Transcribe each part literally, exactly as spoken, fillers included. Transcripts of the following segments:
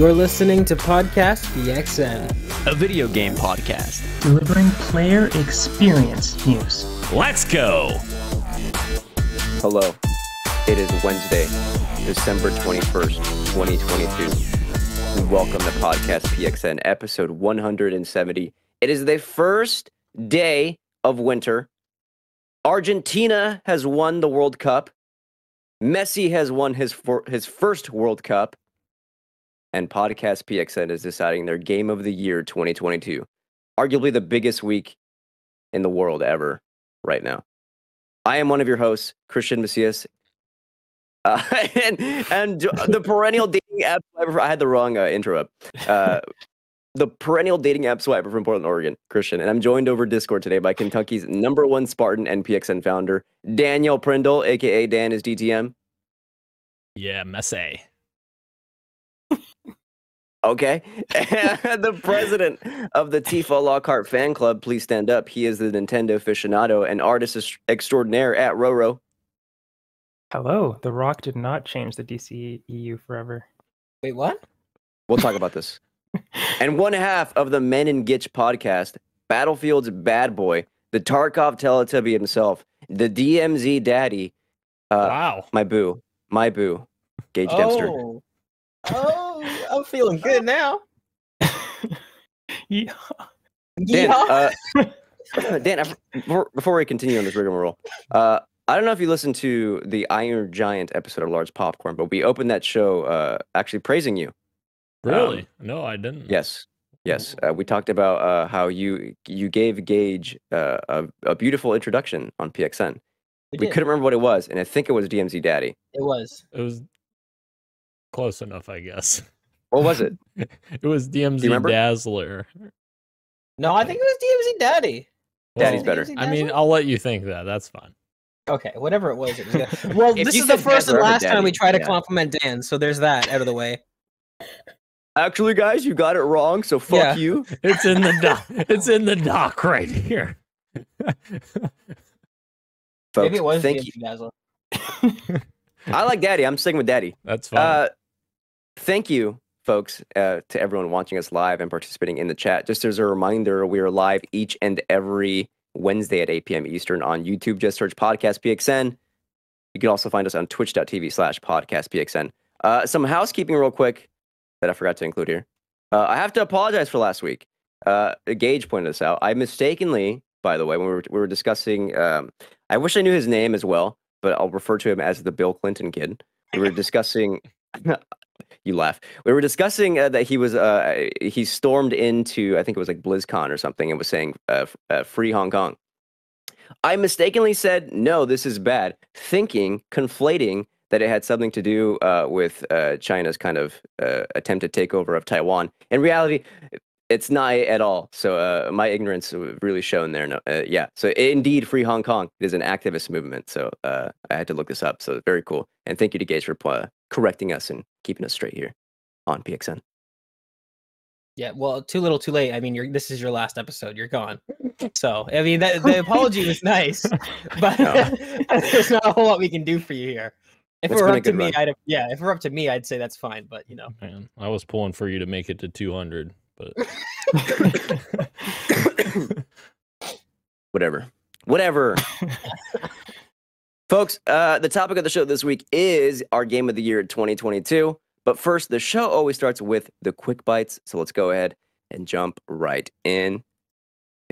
You're listening to Podcast P X N, a video game podcast delivering player experience news. Let's go! Hello. It is Wednesday, December twenty-first, twenty twenty-two. Welcome to Podcast P X N, episode one hundred seventy. It is the first day of winter. Argentina has won the World Cup. Messi has won his for, his first World Cup. And Podcast P X N is deciding their game of the year twenty twenty-two. Arguably the biggest week in the world ever right now. I am one of your hosts, Christian Macias. Uh, and and the perennial dating app swiper. I had the wrong uh, intro up. Uh, the perennial dating app swiper from Portland, Oregon, Christian. And I'm joined over Discord today by Kentucky's number one Spartan and P X N founder, Daniel Prindle, a k a. Dan is D T M. Yeah, Messi. Okay. The president of the Tifa Lockhart fan club, please stand up. He is the Nintendo aficionado and artist extraordinaire at Roro. Hello. The Rock did not change the D C E U forever. Wait, what? We'll talk about this. And one half of the Men in Gitch podcast, Battlefield's bad boy, the Tarkov Teletubby himself, the D M Z daddy. Uh, wow. My boo. My boo. Gage Dempster. Oh. oh. I'm feeling good now. Yeah. Dan, uh, Dan, before, before we continue on this rigmarole, uh, I don't know if you listened to the Iron Giant episode of Large Popcorn, but we opened that show uh, actually praising you. Really? Um, no, I didn't. Yes. Yes. Uh, we talked about uh, how you you gave Gage uh, a, a beautiful introduction on P X N. We, we couldn't remember what it was, and I think it was D M Z Daddy. It was. It was close enough, I guess. What was it? It was D M Z Dazzler. No, I think it was D M Z Daddy. Well, Daddy's better. D M Z I Dazzler? Mean, I'll let you think that. That's fine. Okay, whatever it was. It was well, this is the first and last Daddy, time we try to yeah. compliment Dan, so there's that out of the way. Actually, guys, you got it wrong, so fuck yeah. you. It's in the doc. It's in the doc right here. Folks, maybe it was D M Z Dazzler. I like Daddy. I'm sticking with Daddy. That's fine. Uh, thank you. Folks, uh, to everyone watching us live and participating in the chat, just as a reminder, we are live each and every Wednesday at eight p.m. Eastern on YouTube. Just search Podcast P X N. You can also find us on twitch.tv slash Podcast PXN. Uh, some housekeeping real quick that I forgot to include here. Uh, I have to apologize for last week. Uh, Gage pointed this out. I mistakenly, by the way, when we were, we were discussing, um, I wish I knew his name as well, but I'll refer to him as the Bill Clinton kid. We were discussing... You laugh. We were discussing uh, that he was uh, he stormed into, I think it was like BlizzCon or something, and was saying uh, f- uh, free Hong Kong. I mistakenly said, no, this is bad, thinking, conflating that it had something to do uh, with uh, China's kind of uh, attempted takeover of Taiwan. In reality, it's not at all. So uh, my ignorance really shown there. No, uh, yeah. So indeed, free Hong Kong is an activist movement. So uh, I had to look this up. So very cool. And thank you to Gage for uh, correcting us and keeping us straight here on P X N. Yeah, well, too little, too late. I mean, you're, this is your last episode. You're gone. So, I mean, that, the apology was nice, but no. There's not a whole lot we can do for you here. If it's it were up to me, run. I'd have, yeah. If it were up to me, I'd say that's fine. But you know, man, I was pulling for you to make it to two hundred, but whatever, whatever. Folks, uh, the topic of the show this week is our Game of the Year twenty twenty-two. But first, the show always starts with the quick bites. So let's go ahead and jump right in.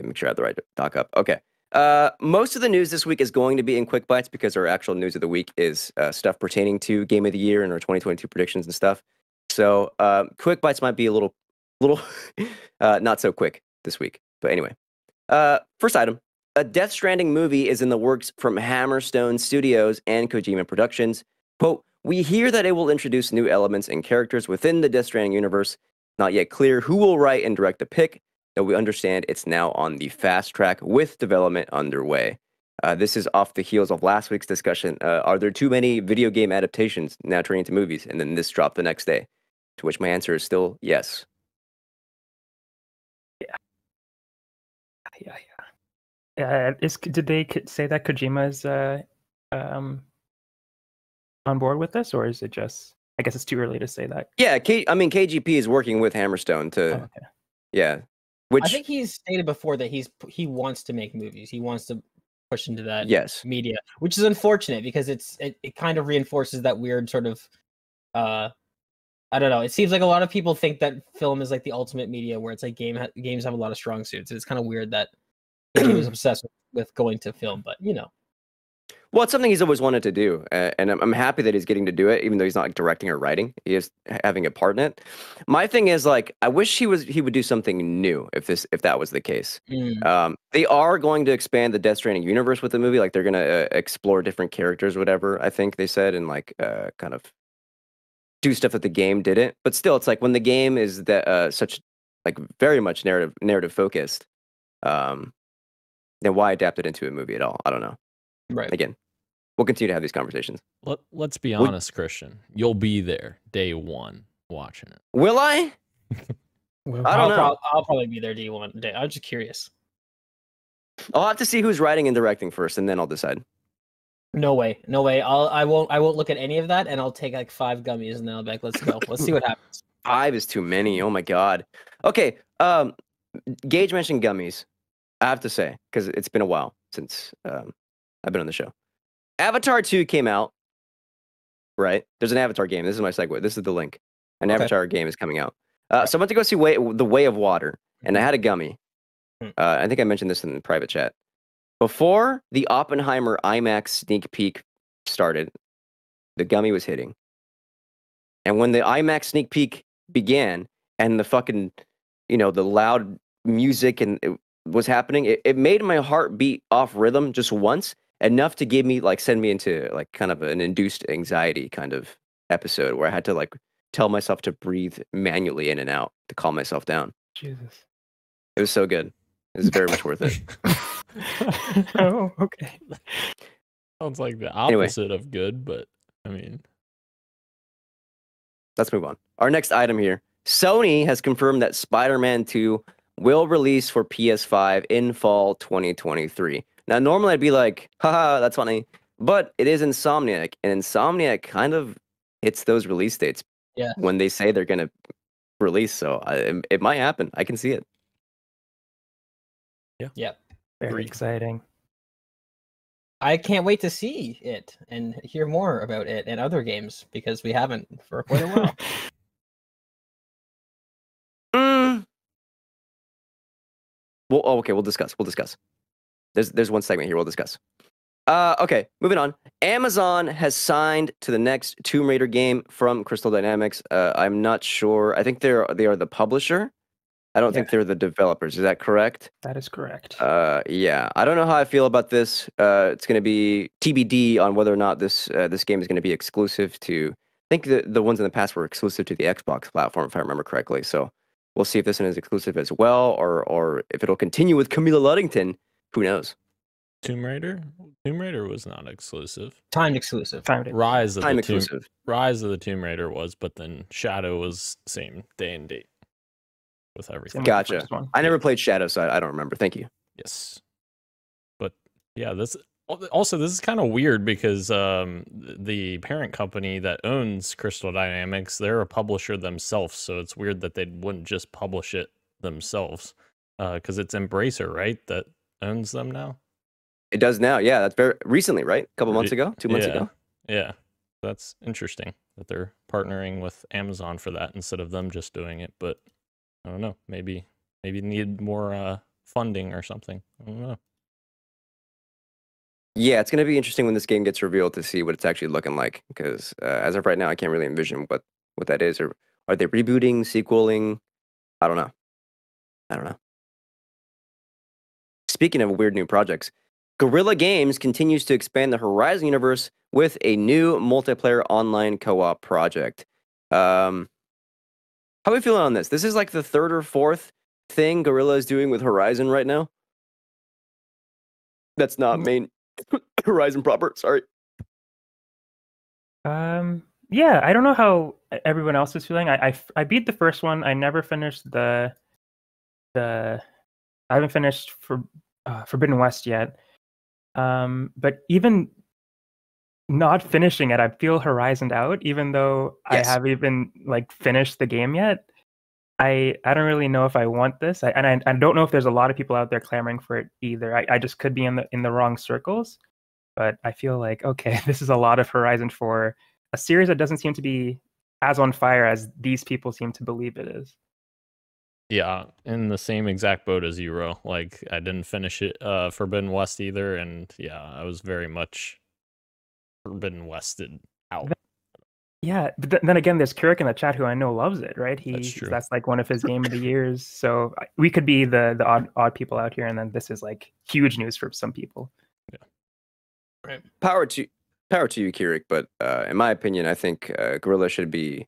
Make sure I have the right doc up. Okay. Uh, most of the news this week is going to be in quick bites because our actual news of the week is uh, stuff pertaining to Game of the Year and our twenty twenty-two predictions and stuff. So uh, quick bites might be a little, little uh, not so quick this week. But anyway, uh, first item. A Death Stranding movie is in the works from Hammerstone Studios and Kojima Productions. Quote, we hear that it will introduce new elements and characters within the Death Stranding universe. Not yet clear who will write and direct the pick, though we understand it's now on the fast track with development underway. Uh, this is off the heels of last week's discussion. Uh, are there too many video game adaptations now turning into movies? And then this dropped the next day. To which my answer is still yes. Yeah. Yeah, yeah. Uh, is, did they say that Kojima is uh, um, on board with this, or is it just I guess it's too early to say that. Yeah, K- I mean, K G P is working with Hammerstone to, oh, okay. yeah. Which I think he's stated before that he's he wants to make movies. He wants to push into that yes. media, which is unfortunate because it's it, it kind of reinforces that weird sort of, uh, I don't know. It seems like a lot of people think that film is like the ultimate media, where it's like game ha- games have a lot of strong suits. It's kind of weird that he was obsessed with, with going to film, but you know. Well, it's something he's always wanted to do, uh, and I'm, I'm happy that he's getting to do it, even though he's not like, directing or writing. He is having a part in it. My thing is, like, I wish he was he would do something new if this if that was the case. Mm. Um, they are going to expand the Death Stranding universe with the movie. Like, they're going to uh, explore different characters, whatever, I think they said, and, like, uh, kind of do stuff that the game didn't. But still, it's like when the game is that uh, such, like, very much narrative narrative focused, um, then why adapt it into a movie at all? I don't know. Right. Again, we'll continue to have these conversations. Let, let's be honest, we, Christian. You'll be there day one watching it. Will I? well, I don't I'll know. Pro- I'll probably be there day one. Day. I'm just curious. I'll have to see who's writing and directing first, and then I'll decide. No way. No way. I'll, I won't I won't look at any of that, and I'll take like five gummies, and then I'll be like, let's go. Let's see what happens. Five is too many. Oh, my God. Okay. Um, Gage mentioned gummies, I have to say, because it's been a while since... Um, I've been on the show. Avatar two came out, right? There's an Avatar game. This is my segue. This is the link. An okay. Avatar game is coming out. Uh, so I went to go see Way, The Way of Water, and I had a gummy. Uh, I think I mentioned this in the private chat. Before the Oppenheimer IMAX sneak peek started, the gummy was hitting. And when the IMAX sneak peek began, and the fucking, you know, the loud music and it was happening, it, it made my heart beat off rhythm just once. Enough to give me, like, send me into, like, kind of an induced anxiety kind of episode where I had to, like, tell myself to breathe manually in and out to calm myself down. Jesus. It was so good. It was very much worth it. Oh, okay. Sounds like the opposite anyway. Of good, but, I mean. Let's move on. Our next item here. Sony has confirmed that Spider-Man two will release for P S five in fall twenty twenty-three. Now, normally I'd be like, haha, that's funny. But it is Insomniac, and Insomniac kind of hits those release dates yeah. when they say they're going to release. So I, it might happen. I can see it. Yeah. Yeah. Very Great. exciting. I can't wait to see it and hear more about it and other games because we haven't for quite a while. mm. Well, oh, okay, we'll discuss. We'll discuss. There's there's one segment here we'll discuss. Uh, okay, moving on. Amazon has signed to the next Tomb Raider game from Crystal Dynamics. Uh, I'm not sure. I think they're they are the publisher. I don't yeah. think they're the developers. Is that correct? That is correct. Uh, yeah. I don't know how I feel about this. Uh, it's going to be T B D on whether or not this uh, this game is going to be exclusive to. I think the the ones in the past were exclusive to the Xbox platform, if I remember correctly. So we'll see if this one is exclusive as well, or or if it'll continue with Camilla Luddington. Who knows? Tomb Raider? Tomb Raider was not exclusive. Timed exclusive. Timed Rise of Time the exclusive. Tomb, Rise of the Tomb Raider was, but then Shadow was same day and date with everything. Gotcha. I never played Shadow, so I don't remember. Thank you. Yes. But yeah, this also this is kind of weird because um, the parent company that owns Crystal Dynamics, they're a publisher themselves, so it's weird that they wouldn't just publish it themselves because uh, it's Embracer, right? That owns them now. It does now. Yeah, that's very recently, right? A couple months ago, two months yeah. ago. Yeah, that's interesting that they're partnering with Amazon for that instead of them just doing it. But I don't know. Maybe maybe need more uh, funding or something. I don't know. Yeah, it's going to be interesting when this game gets revealed to see what it's actually looking like. Because uh, as of right now, I can't really envision what what that is. Or are they rebooting, sequeling? I don't know. I don't know. Speaking of weird new projects, Guerrilla Games continues to expand the Horizon universe with a new multiplayer online co-op project. Um, how are we feeling on this? This is like the third or fourth thing Guerrilla is doing with Horizon right now. That's not main Horizon proper. Sorry. Um. Yeah, I don't know how everyone else is feeling. I, I, I beat the first one. I never finished the the. I haven't finished for. Uh, Forbidden West yet, um, but even not finishing it. I feel Horizoned out, even though yes. I haven't even like finished the game yet. I, I don't really know if I want this, I, and I, I don't know if there's a lot of people out there clamoring for it either. I, I just could be in the in the wrong circles, but I feel like, okay, this is a lot of Horizon for a series that doesn't seem to be as on fire as these people seem to believe it is. Yeah, in the same exact boat as you, Ro. Like, I didn't finish it, uh, Forbidden West either, and yeah, I was very much Forbidden Wested out. Yeah, but then again, there's Kirik in the chat who I know loves it, right? He that's, that's like one of his game of the years. So we could be the the odd odd people out here, and then this is like huge news for some people. Yeah, right. Power to power to you, Kirik. But uh, in my opinion, I think uh, Guerrilla should be.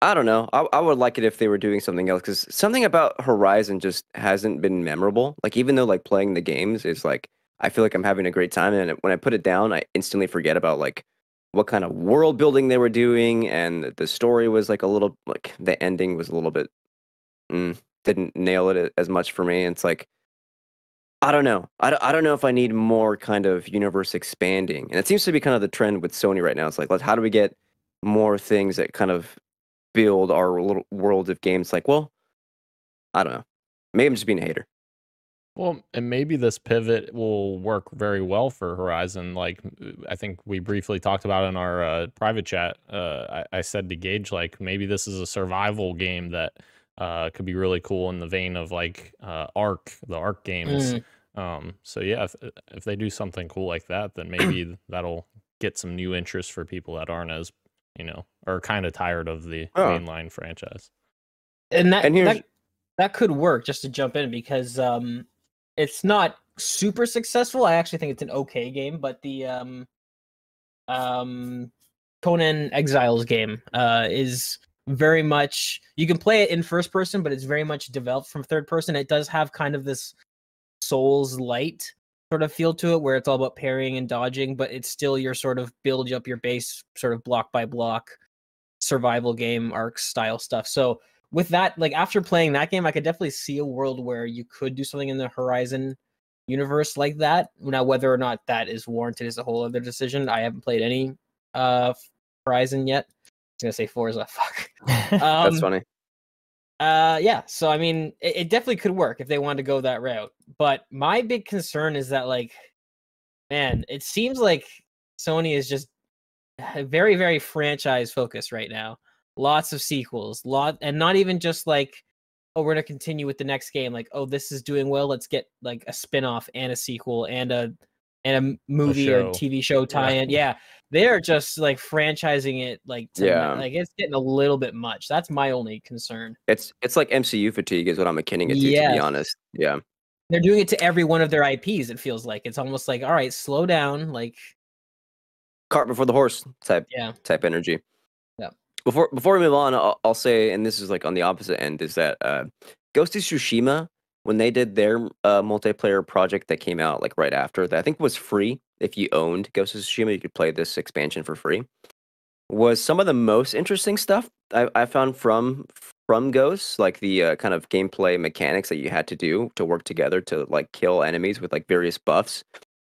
I don't know. I, I would like it if they were doing something else, because something about Horizon just hasn't been memorable. Like, even though like playing the games is like, I feel like I'm having a great time, and when I put it down, I instantly forget about like what kind of world building they were doing, and the story was like a little, like the ending was a little bit mm, didn't nail it as much for me. And it's like, I don't know. I don't, I don't know if I need more kind of universe expanding, and it seems to be kind of the trend with Sony right now. It's like, let's how do we get more things that kind of build our little world of games? Like, well, I don't know. Maybe I'm just being a hater. Well, and maybe this pivot will work very well for Horizon. Like, I think we briefly talked about in our uh, private chat. Uh, I, I said to Gage, like, maybe this is a survival game that uh, could be really cool in the vein of like uh, Ark, the Ark games. Mm. Um, so yeah, if, if they do something cool like that, then maybe that'll get some new interest for people that aren't as, you know, are kind of tired of the oh. mainline franchise. And that and that that could work. Just to jump in, because. Um... It's not super successful. I actually think it's an okay game, but the um, um, Conan Exiles game uh, is very much... You can play it in first person, but it's very much developed from third person. It does have kind of this Souls light sort of feel to it, where it's all about parrying and dodging, but it's still your sort of build up your base, sort of block by block, survival game, arc style stuff. So... with that, like after playing that game, I could definitely see a world where you could do something in the Horizon universe like that. Now, whether or not that is warranted is a whole other decision. I haven't played any uh, Horizon yet. I was gonna say Forza. Fuck. Um, That's funny. Uh, yeah. So I mean, it, it definitely could work if they wanted to go that route. But my big concern is that, like, man, it seems like Sony is just very, very franchise focused right now. Lots of sequels, lot, and not even just like, oh, we're gonna continue with the next game. Like, oh, this is doing well, let's get like a spin-off and a sequel and a and a movie a or T V show tie-in. Yeah, yeah. They're just like franchising it, like to, yeah, like it's getting a little bit much. That's my only concern. It's it's like M C U fatigue is what I'm akinning it to. Yes. To be honest, yeah, they're doing it to every one of their I Ps. It feels like it's almost like, all right, slow down, like cart before the horse type, yeah, type energy. Before before we move on, I'll, I'll say, and this is like on the opposite end, is that uh, Ghost of Tsushima, when they did their uh, multiplayer project that came out like right after that, I think was free. If you owned Ghost of Tsushima, you could play this expansion for free. Was some of the most interesting stuff I, I found from from Ghosts, like the uh, kind of gameplay mechanics that you had to do to work together to like kill enemies with like various buffs.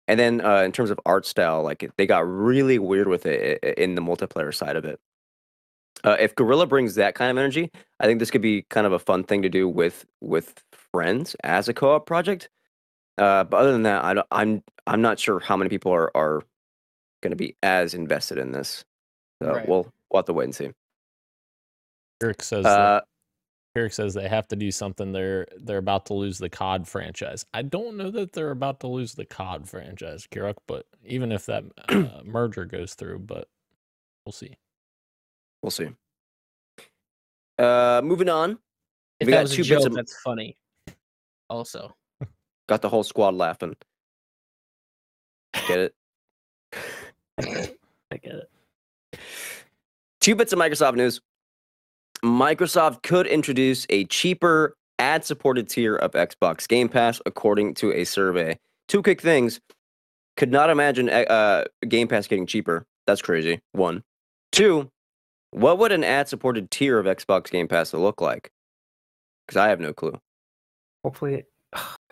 And then uh, in terms of art style, like they got really weird with it in the multiplayer side of it. Uh, if Guerrilla brings that kind of energy, I think this could be kind of a fun thing to do with with friends as a co-op project. Uh, but other than that, I don't, I'm I'm not sure how many people are, are going to be as invested in this. So right. we'll we'll have to wait and see. Eric says. Uh, Eric says they have to do something. They're they're about to lose the C O D franchise. I don't know that they're about to lose the C O D franchise, Kiruk. But even if that uh, merger goes through, but we'll see. We'll see. Uh, moving on. If we that got was two a joke, bits of... that's funny. Also. Got the whole squad laughing. Get it? I get it. Two bits of Microsoft news. Microsoft could introduce a cheaper ad-supported tier of Xbox Game Pass, according to a survey. Two quick things. Could not imagine uh, Game Pass getting cheaper. That's crazy. One. Two. What would an ad-supported tier of Xbox Game Pass look like? Because I have no clue. Hopefully,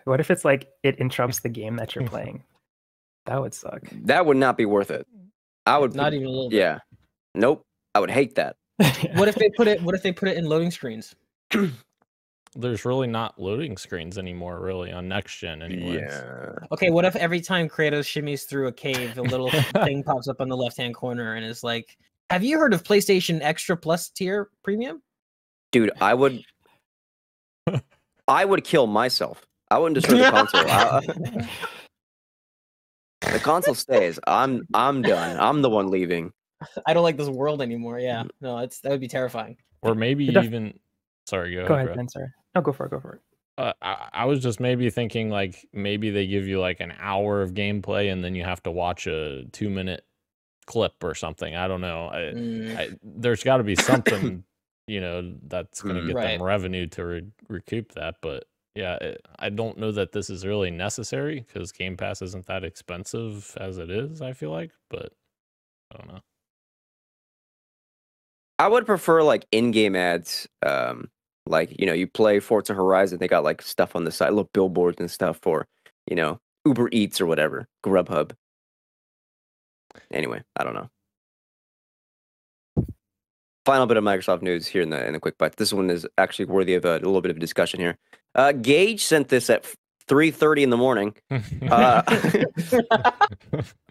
what if it's like it interrupts the game that you're playing? That would suck. That would not be worth it. I would not put, even a little bit. Yeah. Nope. I would hate that. What if they put it what if they put it in loading screens? There's really not loading screens anymore, really, on next gen anyways. Yeah. Okay, what if every time Kratos shimmies through a cave, a little thing pops up on the left-hand corner and is like, have you heard of PlayStation Extra Plus tier premium? Dude, I would I would kill myself. I wouldn't destroy the console. I, the console stays. I'm I'm done. I'm the one leaving. I don't like this world anymore. Yeah. No, it's that would be terrifying. Or maybe def- even sorry, go, go ahead. ahead ben, sorry. No, go for it, go for it. Uh, I, I was just maybe thinking like maybe they give you like an hour of gameplay and then you have to watch a two minute clip or something. I don't know. I, mm. I, there's got to be something, you know, that's going to get right. them revenue to re- recoup that. But yeah, it, I don't know that this is really necessary because Game Pass isn't that expensive as it is, I feel like, but I don't know. I would prefer like in-game ads, um, like, you know, you play Forza Horizon, they got like stuff on the side, little billboards and stuff for, you know, Uber Eats or whatever, Grubhub. Anyway, I don't know. Final bit of Microsoft news here in the in the quick bite. This one is actually worthy of a, a little bit of discussion here. Uh, Gage sent this at three thirty in the morning. Uh,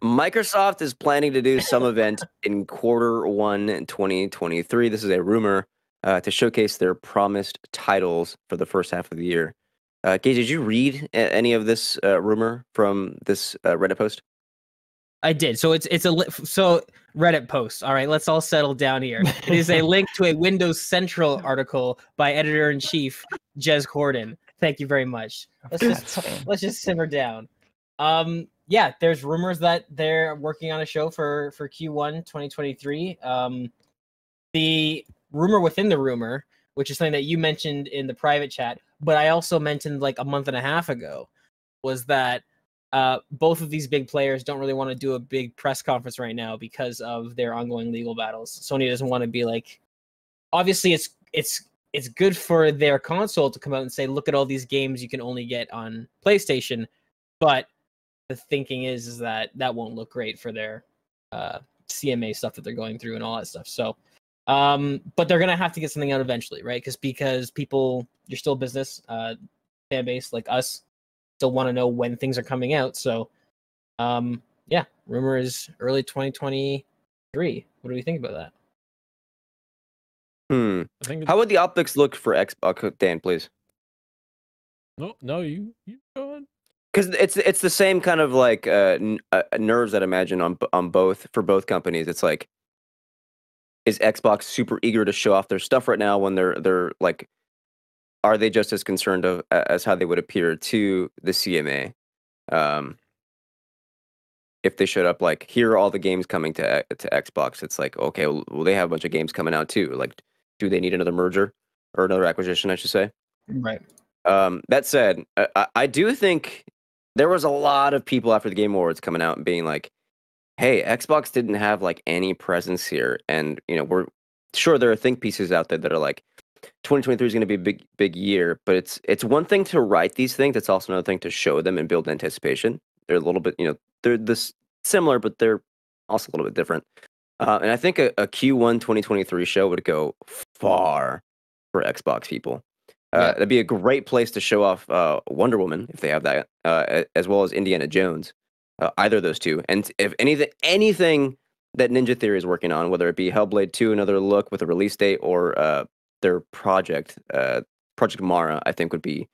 Microsoft is planning to do some event in quarter one in twenty twenty-three. This is a rumor uh, to showcase their promised titles for the first half of the year. Uh, Gage, did you read a- any of this uh, rumor from this uh, Reddit post? I did. So it's it's a li- so Reddit post. All right, let's all settle down here. It is a link to a Windows Central article by editor in chief Jez Corden. Thank you very much. Let's just let's just simmer down. Um, yeah, there's rumors that they're working on a show for, for Q one twenty twenty-three. Um, the rumor within the rumor, which is something that you mentioned in the private chat, but I also mentioned like a month and a half ago, was that uh, both of these big players don't really want to do a big press conference right now because of their ongoing legal battles. Sony doesn't want to be like, obviously it's it's. It's good for their console to come out and say, look at all these games you can only get on PlayStation. But the thinking is, is that that won't look great for their uh, C M A stuff that they're going through and all that stuff. So, um, but they're going to have to get something out eventually, right? Because because people, you're still a business, uh, fan base like us, still want to know when things are coming out. So, um, yeah, rumor is early twenty twenty-three. What do we think about that? Hmm. I think How would the optics look for Xbox? Dan, please. No, no, you, you go on. Because it's it's the same kind of like uh, n- uh, nerves that I imagine on on both for both companies. It's like, is Xbox super eager to show off their stuff right now when they're they're like, are they just as concerned of, as how they would appear to the C M A? Um, if they showed up like, here are all the games coming to to Xbox, it's like, okay, well they have a bunch of games coming out too, like. Do they need another merger or another acquisition, I should say? Right. Um, that said, I, I do think there was a lot of people after the Game Awards coming out and being like, hey, Xbox didn't have like any presence here. And, you know, we're sure there are think pieces out there that are like, twenty twenty-three is going to be a big, big year. But it's it's one thing to write these things. It's also another thing to show them and build anticipation. They're a little bit, you know, they're this similar, but they're also a little bit different. Uh, and I think a, a Q one twenty twenty-three show would go far for Xbox people. Uh, yeah. That'd be a great place to show off uh, Wonder Woman, if they have that, uh, as well as Indiana Jones, uh, either of those two. And if anything anything that Ninja Theory is working on, whether it be Hellblade two, another look with a release date, or uh, their project, uh, Project Mara, I think would be...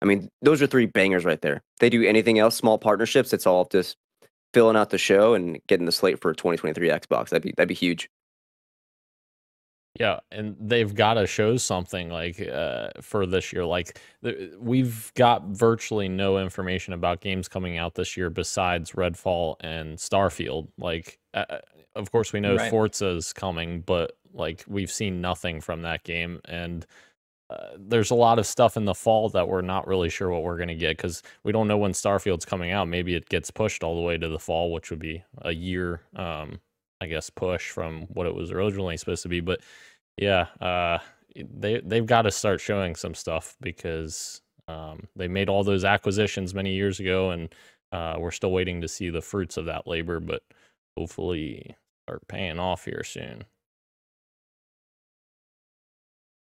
I mean, those are three bangers right there. If they do anything else, small partnerships, it's all just... filling out the show and getting the slate for twenty twenty-three Xbox. That'd be that'd be huge. Yeah, and they've got to show something like uh, for this year. Like th- we've got virtually no information about games coming out this year besides Redfall and Starfield. Like, uh, of course, we know right. Forza's coming, but like we've seen nothing from that game. And Uh, there's a lot of stuff in the fall that we're not really sure what we're going to get because we don't know when Starfield's coming out. Maybe it gets pushed all the way to the fall, which would be a year, um, I guess, push from what it was originally supposed to be. But yeah, uh, they, they've got to start showing some stuff because um, they made all those acquisitions many years ago, and uh, we're still waiting to see the fruits of that labor. But hopefully start paying off here soon.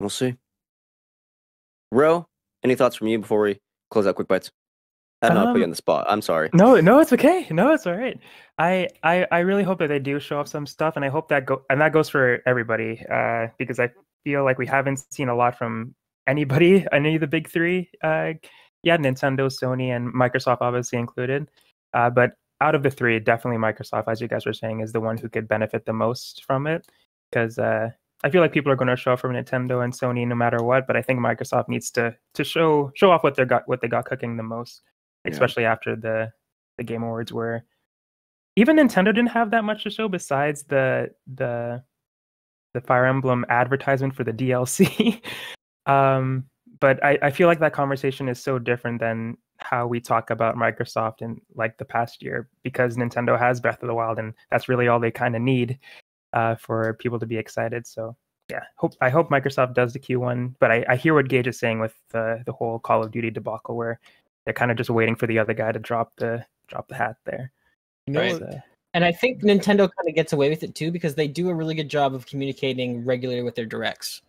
We'll see. Ro, any thoughts from you before we close out Quick Bites? I don't um, know, I put you on the spot. I'm sorry. No, no, it's okay. No, it's all right. I, I, I really hope that they do show off some stuff, and I hope that go and that goes for everybody, uh, because I feel like we haven't seen a lot from anybody, any of the big three. Uh, yeah, Nintendo, Sony, and Microsoft obviously included. Uh, but out of the three, definitely Microsoft, as you guys were saying, is the one who could benefit the most from it, because uh, I feel like people are going to show off from Nintendo and Sony no matter what. But I think Microsoft needs to to show show off what they got what they got cooking the most. Especially yeah. after the, the Game Awards, where even Nintendo didn't have that much to show besides the the the Fire Emblem advertisement for the D L C. um, but I, I feel like that conversation is so different than how we talk about Microsoft in like the past year, because Nintendo has Breath of the Wild, and that's really all they kind of need uh, for people to be excited. So yeah, hope I hope Microsoft does the Q one. But I, I hear what Gage is saying with the the whole Call of Duty debacle, where they're kind of just waiting for the other guy to drop the drop the hat there. You know, right. uh, and I think Nintendo kind of gets away with it too, because they do a really good job of communicating regularly with their directs.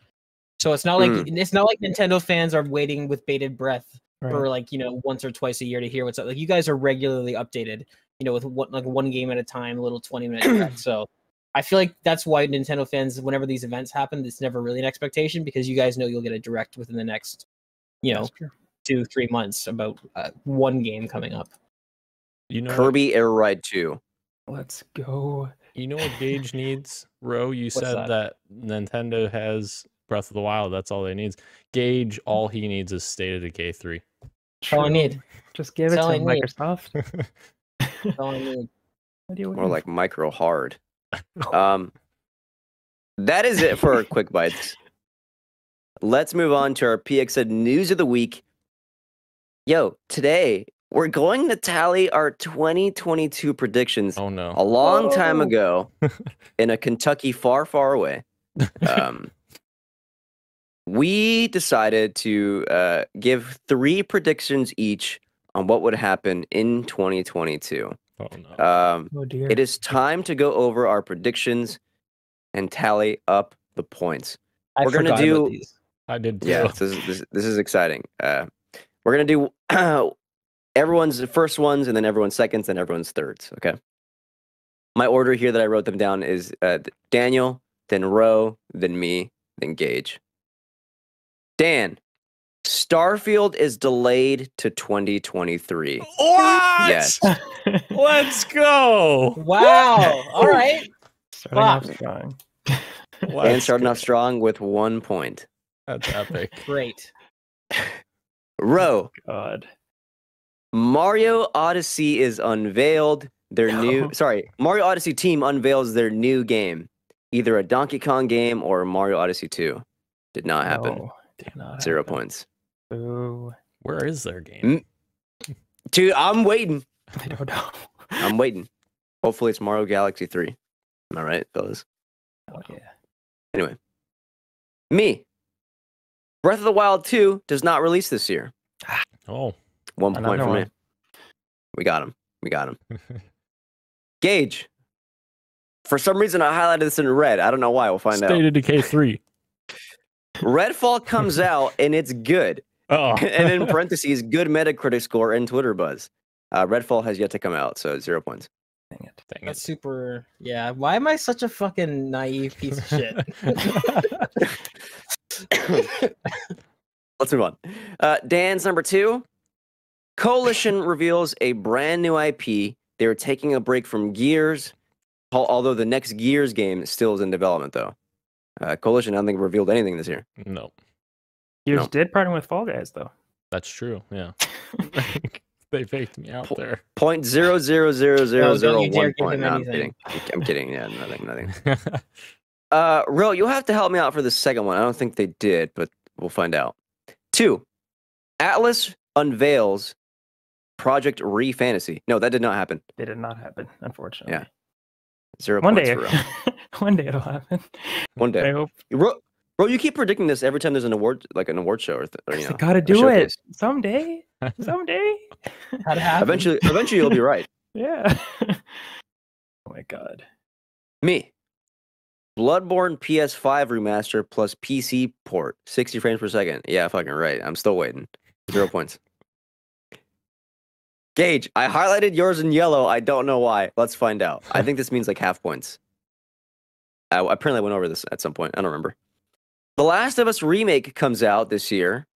So it's not like mm. it's not like Nintendo fans are waiting with bated breath right. for like, you know, once or twice a year to hear what's up. Like, you guys are regularly updated, you know, with one, like one game at a time, a little twenty minute direct. So I feel like that's why Nintendo fans, whenever these events happen, it's never really an expectation, because you guys know you'll get a direct within the next, you know, two, three months about uh, one game coming up. You know, Kirby Air Ride two. Let's go. You know what Gage needs? Ro, you What's said that? that Nintendo has Breath of the Wild. That's all they needs. Gage, all he needs is State of Decay three. All I need. Just give that's it to Microsoft. That's all I need. More like micro hard. Um, that is it for Quick Bites. Let's move on to our P X N News of the Week. Yo, today we're going to tally our twenty twenty-two predictions. Oh no! A long Whoa. time ago, in a Kentucky far, far away, um, we decided to uh, give three predictions each on what would happen in twenty twenty-two. Oh no! Um, oh dear! It is time to go over our predictions and tally up the points. I we're gonna do. About these. I did. Too. Yeah, this, this this is exciting. Uh, We're going to do uh, everyone's first ones, and then everyone's seconds, and everyone's thirds, okay? My order here that I wrote them down is uh, Daniel, then Ro, then me, then Gage. Dan, Starfield is delayed to twenty twenty-three. What? Yes. Let's go. Wow. All right. Starting off strong. And starting off strong with one point. That's epic. Great. Ro, oh, God. Mario Odyssey is unveiled. Their no. new, sorry, Mario Odyssey team unveils their new game, either a Donkey Kong game or Mario Odyssey two. Did not happen. No, did not Zero happen. points. Ooh. Where is their game? Mm, dude, I'm waiting. I don't know. I'm waiting. Hopefully, it's Mario Galaxy three. Am I right, fellas? Oh yeah. Anyway, me. Breath of the Wild two does not release this year. Oh. One point for me. We got him. We got him. Gage. For some reason, I highlighted this in red. I don't know why. We'll find out. State of Decay three. Redfall comes out, and it's good. Oh. And in parentheses, good Metacritic score and Twitter buzz. Uh, Redfall has yet to come out, so zero points. Dang it. Dang That's it. super... Yeah. Why am I such a fucking naive piece of shit? Let's move on. Uh, Dan's number two. Coalition reveals a brand new I P. They were taking a break from Gears, although the next Gears game still is in development, though. Uh, Coalition, I don't think, revealed anything this year. No. Gears no. did partner with Fall Guys, though. That's true, yeah. They faked me out po- there. Point zero zero zero zero zero one point. No, I'm kidding. I'm kidding. Yeah, nothing, nothing. Uh, Ro, you'll have to help me out for the second one. I don't think they did, but we'll find out. Two, Atlas unveils Project Re Fantasy. No, that did not happen. It did not happen, unfortunately. Yeah. Zero one points day. For Ro. One day it'll happen. One day. I hope. Ro, Ro, you keep predicting this every time there's an award, like an award show, or, th- or you know, I gotta do it someday. Someday. How'd it happen? Eventually, eventually you'll be right. Yeah. Oh my God. Me. Bloodborne P S five remaster plus P C port. sixty frames per second. Yeah, fucking right. I'm still waiting. Zero points. Gage, I highlighted yours in yellow. I don't know why. Let's find out. I think this means like half points. I apparently went over this at some point. I don't remember. The Last of Us remake comes out this year.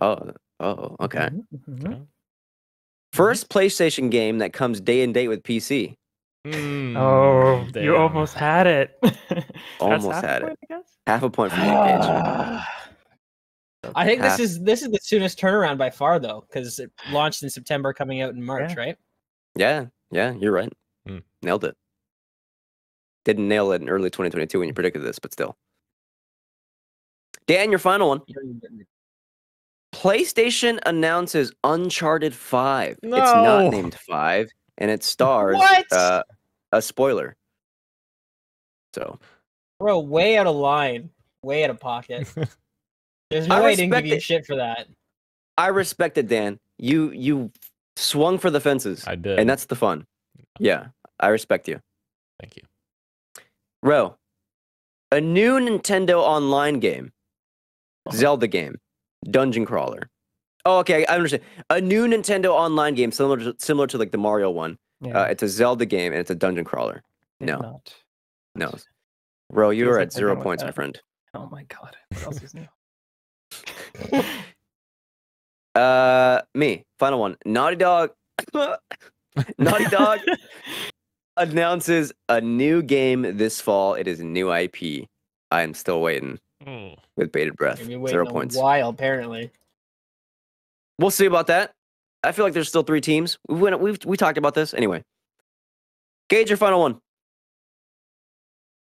Oh, oh, okay. Mm-hmm. First PlayStation game that comes day and date with P C. Mm, oh, damn. You almost had it. almost had it. Point, half a point from that page. So I think half. this is this is the soonest turnaround by far, though, because it launched in September, coming out in March, yeah. right? Yeah, yeah, you're right. Mm. Nailed it. Didn't nail it in early twenty twenty-two when you predicted this, but still. Dan, your final one. PlayStation announces Uncharted five. No. It's not named five. And it stars uh, a spoiler. So, bro, way out of line, way out of pocket. There's no I way I didn't give you it. shit for that. I respect it, Dan. You you swung for the fences. I did, and that's the fun. Yeah, I respect you. Thank you, bro. A new Nintendo Online game, oh. Zelda game, dungeon crawler. Oh, okay, I understand. A new Nintendo Online game, similar to, similar to like the Mario one. Yeah. Uh, it's a Zelda game, and it's a dungeon crawler. It's no. Not. No. Bro, you are at zero points, my friend. Oh, my God. What else is new? uh, me. Final one. Naughty Dog. Naughty Dog announces a new game this fall. It is a new I P. I am still waiting mm. with bated breath. Zero points. A while, apparently. We'll see about that. I feel like there's still three teams. We went, we've we talked about this anyway. Gage, your final one.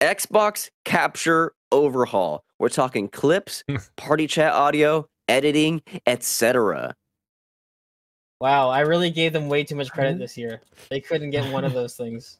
Xbox capture overhaul. We're talking clips, party chat audio, editing, et cetera. Wow, I really gave them way too much credit this year. They couldn't get one of those things.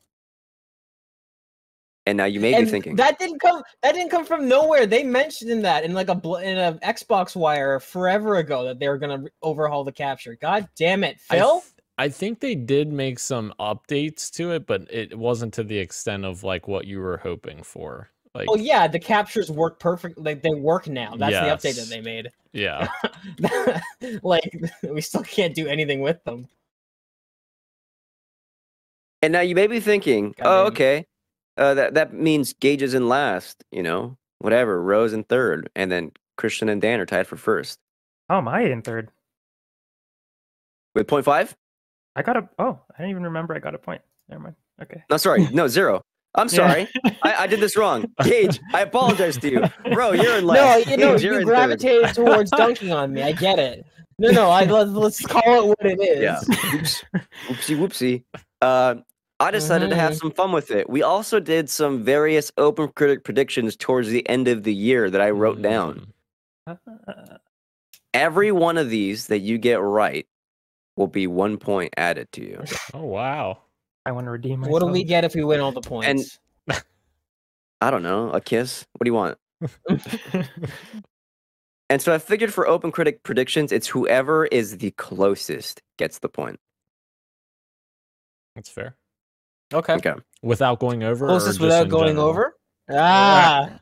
And now you may and be thinking that didn't come that didn't come from nowhere. They mentioned that in like a in an Xbox Wire forever ago that they were gonna overhaul the capture. God damn it, Phil! I, th- I think they did make some updates to it, but it wasn't to the extent of like what you were hoping for. Like, oh yeah, the captures work perfect. Like they work now. That's yes. the update that they made. Yeah, like we still can't do anything with them. And now you may be thinking, God, oh man. okay. Uh, that that means Gage is in last, you know, whatever. Rose in third, and then Christian and Dan are tied for first. Oh, am I in third? With point five? I got a. Oh, I didn't even remember I got a point. Never mind. Okay. No, sorry. No, zero. I'm sorry. Yeah. I, I did this wrong. Gage, I apologize to you, bro. You're in last. No, you know Gage, you gravitated third. towards dunking on me. I get it. No, no. I let's, let's call it what it is. Yeah. Oops. Oopsie, whoopsie. Uh. I decided mm-hmm. to have some fun with it. We also did some various Open Critic predictions towards the end of the year that I wrote mm. down. Uh, Every one of these that you get right will be one point added to you. Oh, wow. I want to redeem myself. What do we get if we win all the points? And, I don't know. A kiss? What do you want? And so I figured for Open Critic predictions, it's whoever is the closest gets the point. That's fair. Okay. okay. Without going over? Closest or without going general? over? Ah.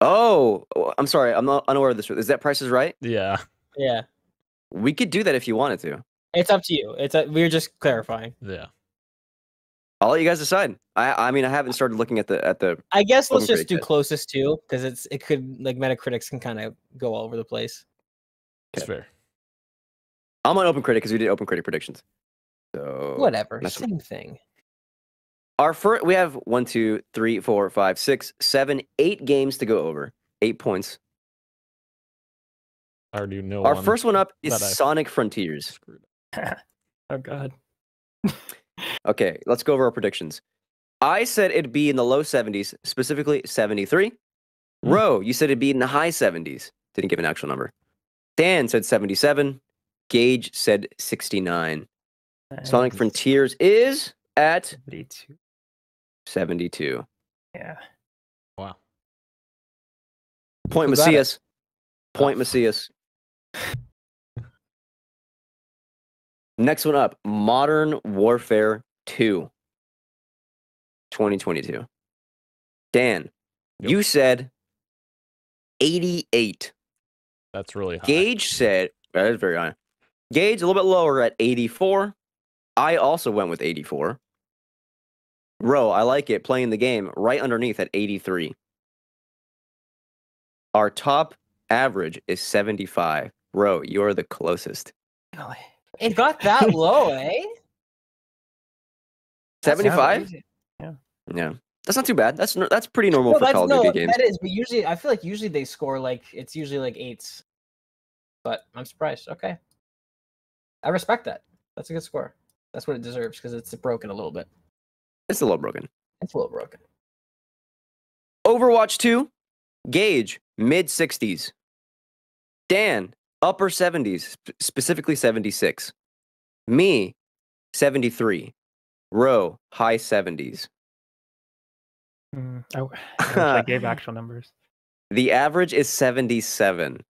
oh, I'm sorry. I'm not unaware of this. Is that Price is Right? Yeah. Yeah. We could do that if you wanted to. It's up to you. It's a, we're just clarifying. Yeah. I'll let you guys decide. I I mean, I haven't started looking at the at the. I guess let's just do yet. closest to, because it's it could like Metacritics can kind of go all over the place. That's okay. fair. I'm on Open Critic because we did Open Critic predictions. So whatever, same what... thing. Our first, we have one, two, three, four, five, six, seven, eight games to go over. Eight points. I already know. Our one first one up is Sonic I... Frontiers. Oh God. Okay, let's go over our predictions. I said it'd be in the low seventies, specifically seventy-three. Mm-hmm. Ro, you said it'd be in the high seventies. Didn't give an actual number. Dan said seventy-seven. Gage said sixty-nine. Sonic Frontiers is at seventy-two. seventy-two. Yeah. Wow. Point Macias. Point oh. Macias. Next one up, Modern Warfare two. twenty twenty-two. Dan, yep. You said eighty-eight. That's really high. Gage said, that is very high. Gage, a little bit lower at eighty-four. I also went with eighty-four. Ro, I like it, playing the game, right underneath at eighty-three. Our top average is seventy-five. Ro, you're the closest. It got that low, eh? seventy-five? Yeah. Yeah. That's not too bad. That's no, that's pretty normal no, for Call of Duty no, games. That is, but usually, I feel like usually they score like, it's usually like eights. But I'm surprised. Okay. I respect that. That's a good score. That's what it deserves, because it's broken a little bit. It's a little broken. It's a little broken. Overwatch two, Gage, mid-sixties. Dan, upper seventies, specifically seventy-six. Me, seventy-three. Ro, high seventies. Mm, I, I wish I gave actual numbers. The average is seventy-seven.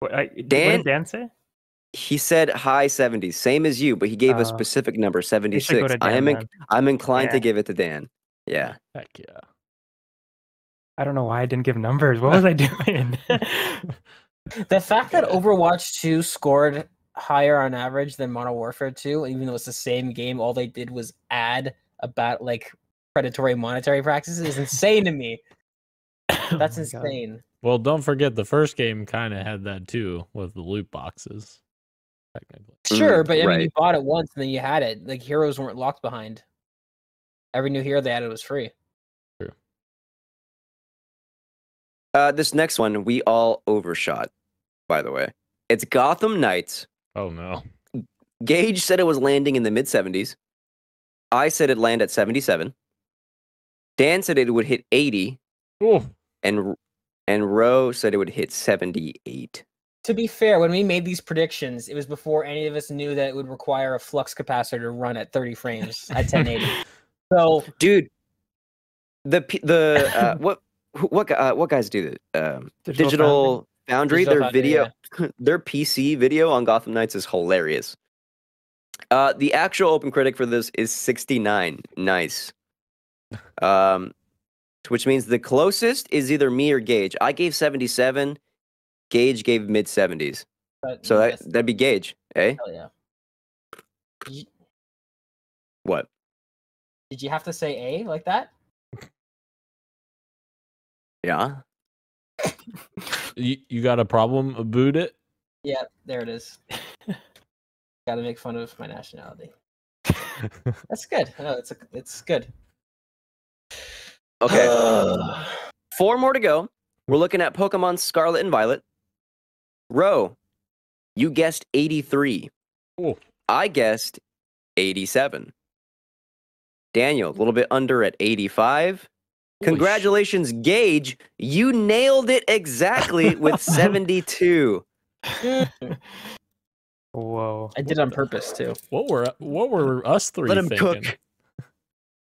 What, I, Dan, what did Dan say? He said high seventies, same as you, but he gave uh, a specific number, seventy-six. Dan, I am in, I'm inclined yeah. to give it to Dan. Yeah. Heck yeah. I don't know why I didn't give numbers. What was I doing? The fact that Overwatch two scored higher on average than Modern Warfare two, even though it's the same game, all they did was add about like predatory monetary practices, is insane to me. That's oh insane. God. Well, don't forget the first game kind of had that too with the loot boxes. Technically. Sure, but I mean, right. You bought it once and then you had it. Like, heroes weren't locked behind. Every new hero they added was free. True. Uh, this next one, we all overshot, by the way. It's Gotham Knights. Oh, no. Gage said it was landing in the mid-seventies. I said it landed at seventy-seven. Dan said it would hit eighty. Ooh. And, and Ro said it would hit seventy-eight. To be fair, when we made these predictions, it was before any of us knew that it would require a flux capacitor to run at thirty frames at ten eighty. So, dude, the the uh, what what uh, what guys do this? Um, Digital, Digital Foundry, Foundry Digital their Foundry, video, yeah. Their P C video on Gotham Knights is hilarious. Uh, the actual Open Critic for this is sixty-nine. Nice. Um, which means the closest is either me or Gage. I gave seventy-seven. Gage gave mid seventies, so that, that'd be Gage, eh? Hell yeah. Did you... What? Did you have to say A like that? Yeah. you you got a problem? Aboot it? Yeah, there it is. Got to make fun of my nationality. That's good. No, it's a, it's good. Okay. Uh... Four more to go. We're looking at Pokemon Scarlet and Violet. Ro, you guessed eighty-three. Ooh. I guessed eighty-seven. Daniel, a little bit under at eighty-five. Congratulations, Ooh. Gage. You nailed it exactly with seventy-two. Whoa. I did on purpose, too. What were what were us three Let him thinking? Cook.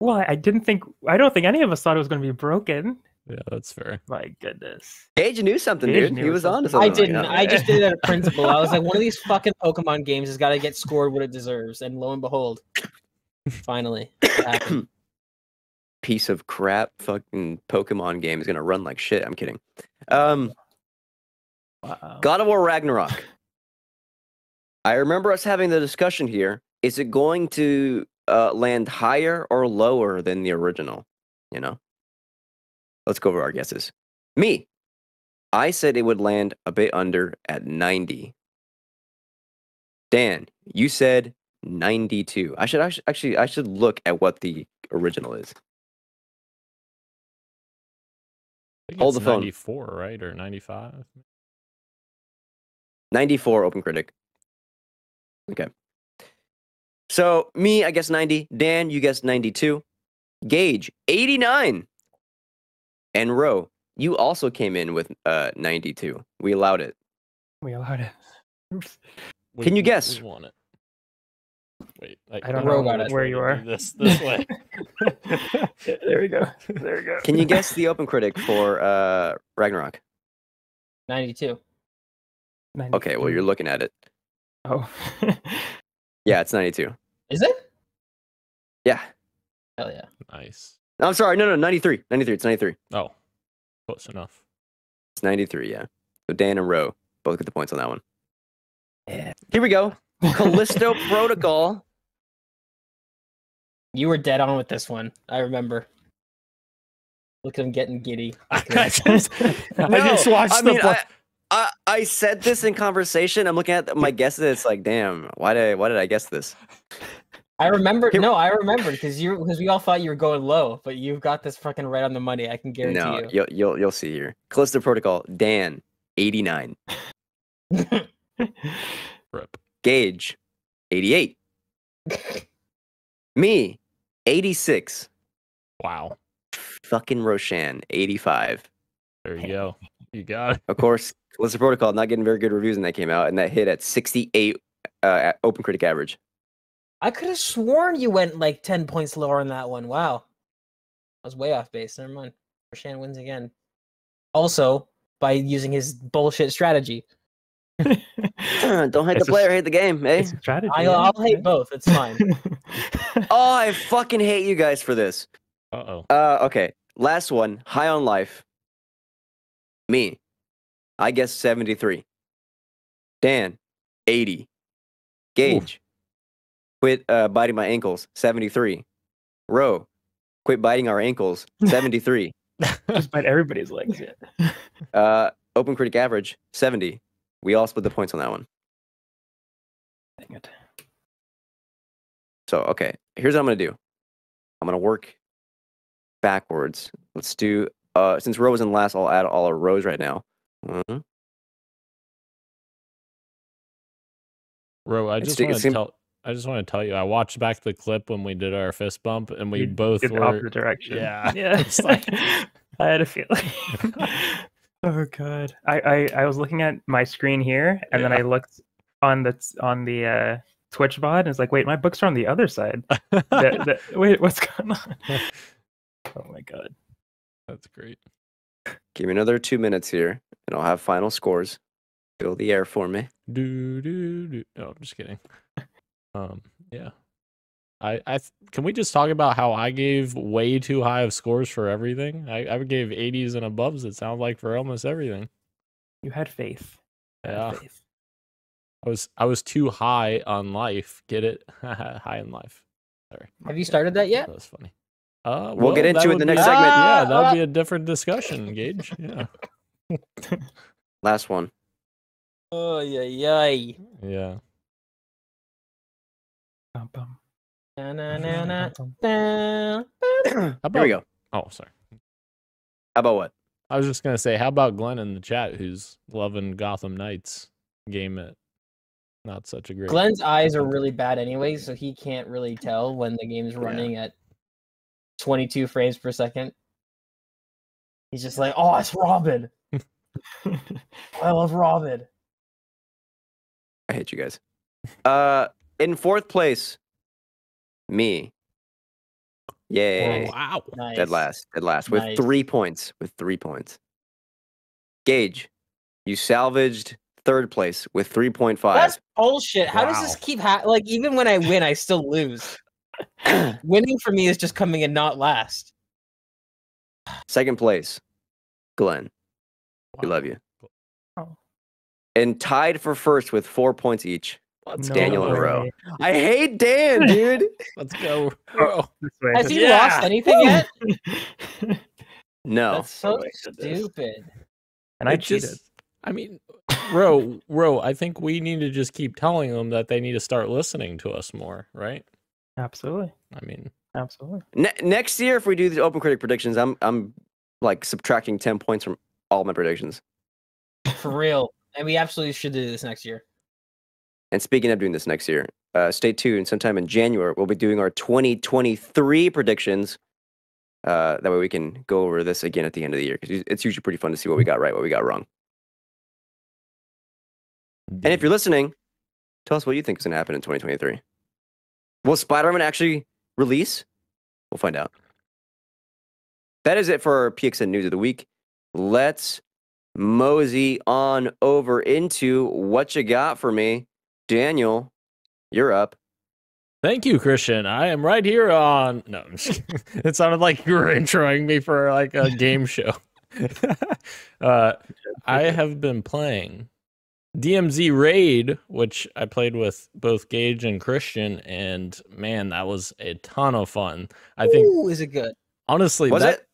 Well, I didn't think... I don't think any of us thought it was going to be broken. Yeah, that's fair. My goodness. Gage knew something, Gage dude. Knew he was on to something. I didn't. Like I just did it out of principle. I was like, one of these fucking Pokemon games has got to get scored what it deserves. And lo and behold, finally, it happened. Piece of crap fucking Pokemon game is going to run like shit. I'm kidding. Um, wow. God of War Ragnarok. I remember us having the discussion here. Is it going to uh, land higher or lower than the original? You know? Let's go over our guesses. Me, I said it would land a bit under at ninety. Dan, you said ninety-two. I should actually, I should look at what the original is. I think Hold it's the phone. ninety-four, right, or ninety-five? ninety-four, Open Critic. Okay. So me, I guess ninety. Dan, you guessed ninety-two. Gage, eighty-nine. And Ro, you also came in with uh, ninety-two. We allowed it. We allowed it. Oops. Can we, you guess? We want it. Wait, I, I don't know where, where you are. This this way. Yeah, there we go. There we go. Can you guess the Open Critic for uh, Ragnarok? ninety-two. ninety-two. Okay, well, you're looking at it. Oh. Yeah, it's ninety-two. Is it? Yeah. Hell yeah. Nice. No, I'm sorry. No, no, ninety-three. ninety-three. It's ninety-three. Oh, close enough. It's ninety-three, yeah. So Dan and Roe both get the points on that one. Yeah. Here we go. Callisto Protocol. You were dead on with this one. I remember. Look at him getting giddy. I just, no, I just watched I the... Mean, I, I, I said this in conversation. I'm looking at my guesses. It's like, damn, why did I, why did I guess this? I remember. Here, no, I remember because you because we all thought you were going low, but you've got this fucking right on the money. I can guarantee no, you. You'll, you'll you'll see here. Callisto Protocol. Dan, eighty-nine. Rip. Gage, eighty-eight. Me, eighty-six. Wow. Fucking Roshan, eighty-five. There you go. You got it. Of course. Callisto Protocol not getting very good reviews when that came out, and that hit at sixty-eight uh, Open Critic average. I could have sworn you went like ten points lower on that one. Wow, I was way off base. Never mind. Roshan wins again. Also, by using his bullshit strategy. Don't hate it's the player, a, hate the game, eh? Strategy, I, I'll yeah. hate both. It's fine. Oh, I fucking hate you guys for this. Uh-oh. Uh oh. Okay, last one. High on Life. Me. I guess seventy-three. Dan, eighty. Gage, ooh, quit uh, biting my ankles, seventy-three. Ro, quit biting our ankles, seventy-three. Just bite everybody's legs. Yeah. Uh, Open Critic average, seventy. We all split the points on that one. Dang it. So, okay, here's what I'm going to do. I'm going to work backwards. Let's do, uh, since Ro was in last, I'll add all our rows right now. Mm-hmm. Ro, I just want to seemed... tell. I just want to tell you. I watched back the clip when we did our fist bump, and we you both did were opposite direction. Yeah, yeah. It's like... I had a feeling. Oh god. I, I I was looking at my screen here, and yeah. then I looked on the on the uh, Twitch bot, and it's like, wait, my books are on the other side. the, the, wait, what's going on? Oh my god. That's great. Give me another two minutes here, and I'll have final scores. Fill the air for me. Do do do. Oh, I'm just kidding. Um, yeah. I I th- can we just talk about how I gave way too high of scores for everything? I I gave eighties and aboves. It sounds like for almost everything. You had faith. Yeah. Had faith. I was I was too high on life. Get it? High on life. Sorry. Have you started that yet? That was funny. Uh, we'll, we'll get into it in the next be, segment. Ah, yeah, that'll ah. be a different discussion, Gage. Yeah. Last one. Oh yeah, yeah. Yeah. Bum, bum. Na, na, na, na. Bum, bum. About, Here we go. Oh, sorry. How about what? I was just gonna say, how about Glenn in the chat, who's loving Gotham Knights game at not such a great. Glenn's eyes are really bad anyway, so he can't really tell when the game's running yeah. at twenty-two frames per second. He's just like, oh, it's Robin. I love Robin. I hate you guys. Uh, in fourth place, me. Yay! Oh, wow, nice. Dead last, dead last with nice. three points. With three points. Gage, you salvaged third place with three point five. That's bullshit. Wow. How does this keep happening? Like, even when I win, I still lose. Winning for me is just coming in not last. Second place, Glenn. Wow. We love you. Oh. And tied for first with four points each. Let's no Daniel in a row. I hate Dan, dude. Let's go. Oh. Has he yeah. lost anything yet? No. That's so stupid. And I cheated. Just, I mean, Ro, Ro, I think we need to just keep telling them that they need to start listening to us more, right? Absolutely. I mean, absolutely. Ne- next year, if we do the Open Critic predictions, I'm I'm like subtracting ten points from all my predictions. For real, and we absolutely should do this next year. And speaking of doing this next year, uh, stay tuned. Sometime in January, we'll be doing our twenty twenty-three predictions. Uh, that way, we can go over this again at the end of the year because it's usually pretty fun to see what we got right, what we got wrong. And if you're listening, tell us what you think is going to happen in twenty twenty-three. Will Spider-Man actually release? We'll find out. That is it for our P X N News of the Week. Let's mosey on over into what you got for me. Daniel, you're up. Thank you, Christian. I am right here on... No, I'm just kidding. It sounded like you were introing me for like a game show. uh, I have been playing D M Z Raid, which I played with both Gage and Christian, and man, that was a ton of fun. I think. Ooh, is it good? Honestly, was that, it?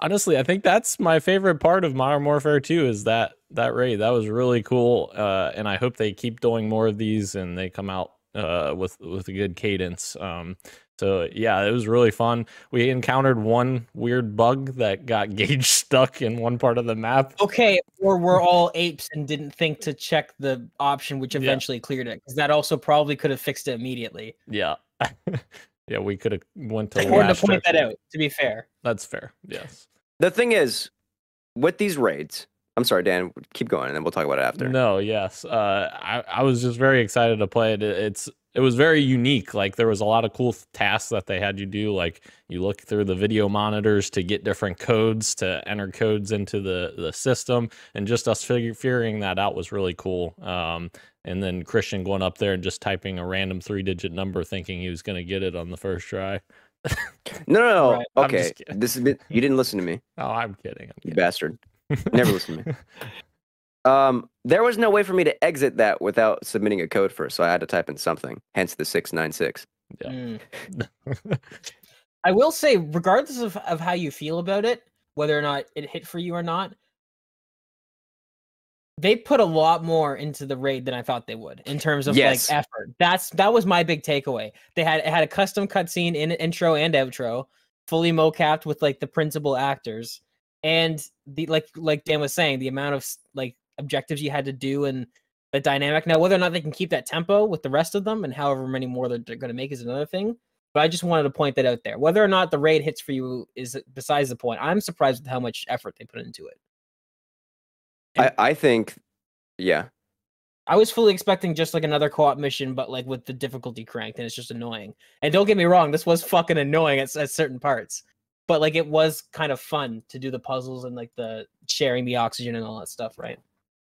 Honestly, I think that's my favorite part of Modern Warfare two is that that raid. That was really cool, uh, and I hope they keep doing more of these and they come out uh, with with a good cadence. Um, so yeah, it was really fun. We encountered one weird bug that got Gage stuck in one part of the map. Okay, or we're all apes and didn't think to check the option, which eventually yeah. cleared it, because that also probably could have fixed it immediately. Yeah. Yeah, we could have went to. I wanted to point that out, to be fair. That's fair, yes. The thing is, with these raids, I'm sorry, Dan, keep going, and then we'll talk about it after. No, yes. Uh, I, I was just very excited to play it. It's It was very unique. Like, there was a lot of cool tasks that they had you do. Like, you look through the video monitors to get different codes, to enter codes into the, the system, and just us figure, figuring that out was really cool. Um, and then Christian going up there and just typing a random three-digit number thinking he was going to get it on the first try. no, no, no. Right. Okay. This is been, you didn't listen to me. Oh, I'm kidding. I'm kidding. You bastard. Never listen to me. Um, there was no way for me to exit that without submitting a code first, so I had to type in something, hence the six nine six. Yeah. Mm. I will say, regardless of, of how you feel about it, whether or not it hit for you or not, they put a lot more into the raid than I thought they would in terms of yes. like effort. That's that was my big takeaway. They had it had a custom cutscene in intro and outro, fully mocapped with like the principal actors, and the like like Dan was saying, the amount of like objectives you had to do and the dynamic. Now, whether or not they can keep that tempo with the rest of them and however many more they're, they're going to make is another thing. But I just wanted to point that out there. Whether or not the raid hits for you is besides the point. I'm surprised with how much effort they put into it. I, I think, yeah. I was fully expecting just like another co-op mission, but like with the difficulty cranked, and it's just annoying. And don't get me wrong, this was fucking annoying at, at certain parts. But like it was kind of fun to do the puzzles and like the sharing the oxygen and all that stuff, right?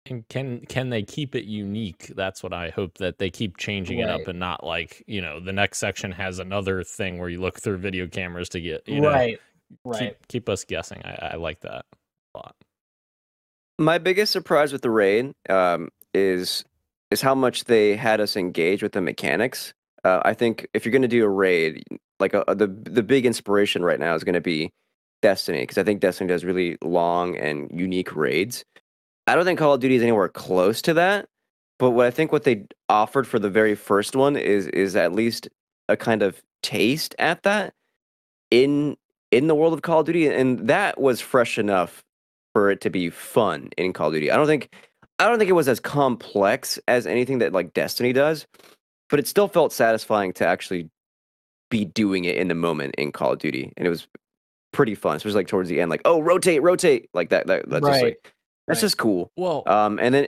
And can can they keep it unique? That's what I hope, that they keep changing right. it up and not like, you know, the next section has another thing where you look through video cameras to get, you know, right. Right. Keep, keep us guessing. I, I like that a lot. My biggest surprise with the raid um, is is how much they had us engage with the mechanics. Uh, I think if you're going to do a raid, like a, a, the the big inspiration right now is going to be Destiny, because I think Destiny does really long and unique raids. I don't think Call of Duty is anywhere close to that, but what I think what they offered for the very first one is is at least a kind of taste at that in in the world of Call of Duty, and that was fresh enough for it to be fun in Call of Duty. I don't think I don't think it was as complex as anything that like Destiny does, but it still felt satisfying to actually be doing it in the moment in Call of Duty, and it was pretty fun. Especially like towards the end, like oh rotate, rotate, like that. that that's right. just like that's right. just cool. Well, um, and then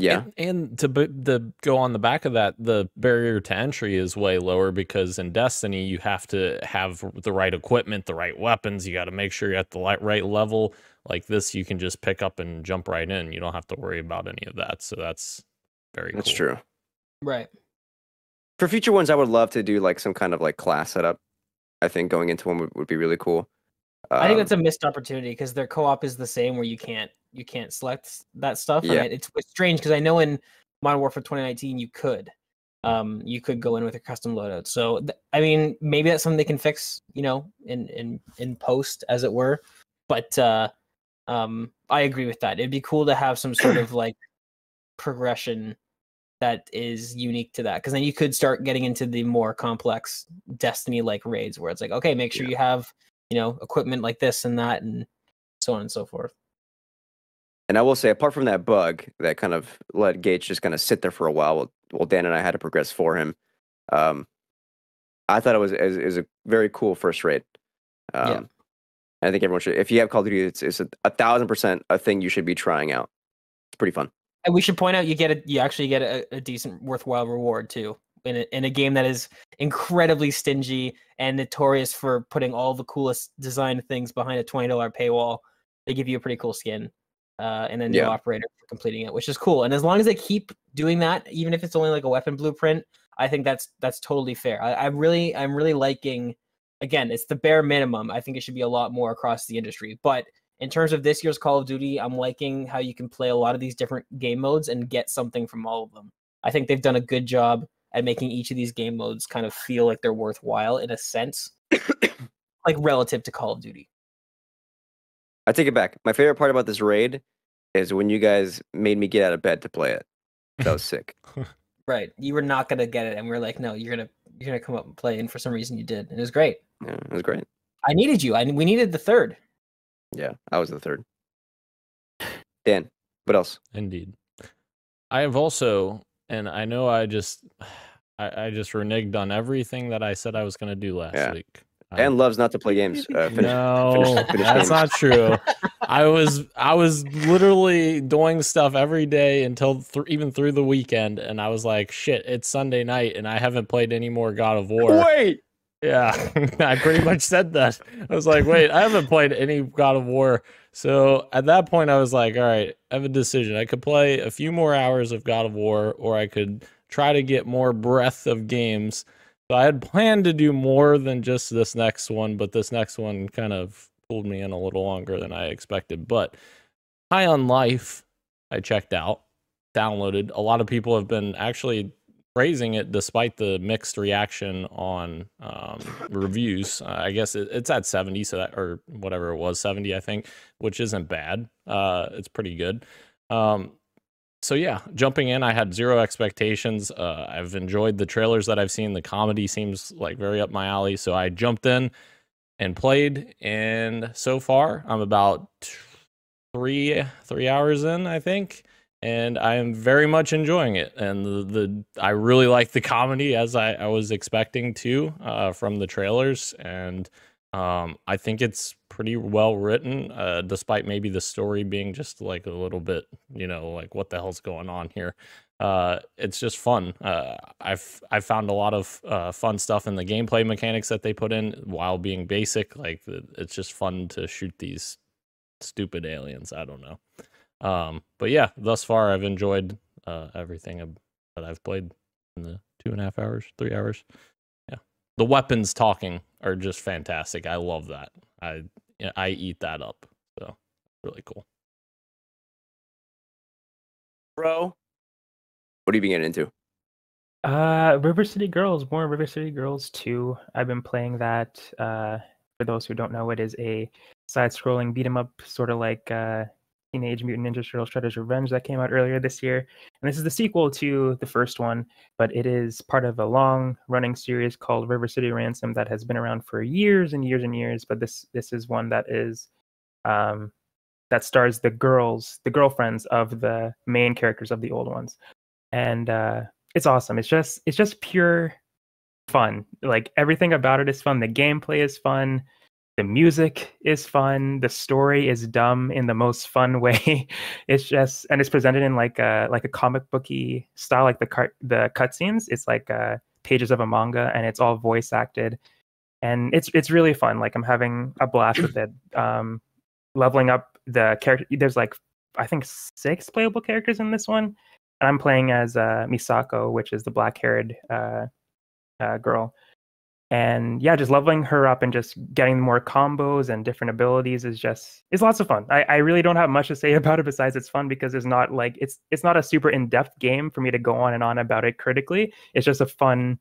yeah, and, and to b- the go on the back of that, the barrier to entry is way lower, because in Destiny you have to have the right equipment, the right weapons. You got to make sure you're at the right level. Like this, you can just pick up and jump right in. You don't have to worry about any of that. So that's very cool. That's true. Right. For future ones, I would love to do like some kind of like class setup. I think going into one would, would be really cool. Um, I think that's a missed opportunity, because their co-op is the same where you can't you can't select that stuff. Yeah. And it's, it's strange, because I know in Modern Warfare twenty nineteen you could. Um, you could go in with a custom loadout. So, th- I mean, maybe that's something they can fix, you know, in, in, in post, as it were. But, uh, Um, I agree with that. It'd be cool to have some sort of like progression that is unique to that, because then you could start getting into the more complex Destiny like raids where it's like, okay, make sure yeah. you have, you know, equipment like this and that and so on and so forth. And I will say, apart from that bug that kind of let Gage just kind of sit there for a while while, while Dan and I had to progress for him, um, I thought it was, it was a very cool first raid. Um, yeah. I think everyone should. If you have Call of Duty, it's it's a, a thousand percent a thing you should be trying out. It's pretty fun. And we should point out, you get a, you actually get a, a decent, worthwhile reward too in a, in a game that is incredibly stingy and notorious for putting all the coolest design things behind a twenty dollar paywall. They give you a pretty cool skin, uh, and then yeah. new operator for completing it, which is cool. And as long as they keep doing that, even if it's only like a weapon blueprint, I think that's that's totally fair. I, I'm really I'm really liking. Again, it's the bare minimum. I think it should be a lot more across the industry. But in terms of this year's Call of Duty, I'm liking how you can play a lot of these different game modes and get something from all of them. I think they've done a good job at making each of these game modes kind of feel like they're worthwhile in a sense, like relative to Call of Duty. I take it back. My favorite part about this raid is when you guys made me get out of bed to play it. That was sick. Right. You were not going to get it. And we were like, no, you're going to you're gonna come up and play. And for some reason you did. And it was great. Yeah, it was great. I needed you. I we needed the third. Yeah, I was the third. Dan, what else? Indeed. I have also, and I know I just I, I just reneged on everything that I said I was going to do last yeah. week. Dan um, loves not to play games. Uh, finish, no, finish, finish that's games. Not true. I was I was literally doing stuff every day until th- even through the weekend, and I was like, shit, it's Sunday night, and I haven't played any more God of War. Wait! Yeah, I pretty much said that. I was like, wait, I haven't played any God of War. So at that point, I was like, all right, I have a decision. I could play a few more hours of God of War, or I could try to get more breadth of games. So I had planned to do more than just this next one, but this next one kind of pulled me in a little longer than I expected. But High on Life, I checked out, downloaded. A lot of people have been actually praising it despite the mixed reaction on um, reviews. Uh, I guess it, it's at seventy, so that, or whatever it was, seventy, I think, which isn't bad. Uh, it's pretty good. Um, So yeah, jumping in, I had zero expectations. Uh, I've enjoyed the trailers that I've seen. The comedy seems like very up my alley. So I jumped in and played. And so far, I'm about three three hours in, I think. And I am very much enjoying it. And the, the I really like the comedy as I, I was expecting to uh, from the trailers. And um, I think it's pretty well written, uh, despite maybe the story being just like a little bit, you know, like what the hell's going on here. Uh, it's just fun. Uh, I've I've found a lot of uh, fun stuff in the gameplay mechanics that they put in while being basic. Like it's just fun to shoot these stupid aliens. I don't know. Um, but yeah, thus far I've enjoyed uh, everything that I've played in the two and a half hours, three hours. Yeah, the weapons talking are just fantastic. I love that. I I eat that up. So really cool. Bro, what have you been getting into? Uh, River City Girls, more River City Girls two. I've been playing that. Uh, for those who don't know, it is a side-scrolling beat-em-up, sort of like uh, Teenage Mutant Ninja Turtles: Shredder's Revenge that came out earlier this year. And this is the sequel to the first one, but it is part of a long-running series called River City Ransom that has been around for years and years and years. But this this is one that is um, that stars the girls, the girlfriends of the main characters of the old ones, and uh, it's awesome. It's just it's just pure fun. Like everything about it is fun. The gameplay is fun. The music is fun. The story is dumb in the most fun way. It's just, and it's presented in like a like a comic booky style, like the car, the cutscenes. It's like uh, pages of a manga, and it's all voice acted, and it's it's really fun. Like I'm having a blast with it. Um, leveling up the character. There's like I think six playable characters in this one, and I'm playing as uh, Misako, which is the black-haired uh, uh, girl. And yeah, just leveling her up and just getting more combos and different abilities is just, it's lots of fun. I, I really don't have much to say about it besides it's fun because it's not like, it's it's not a super in-depth game for me to go on and on about it critically. It's just a fun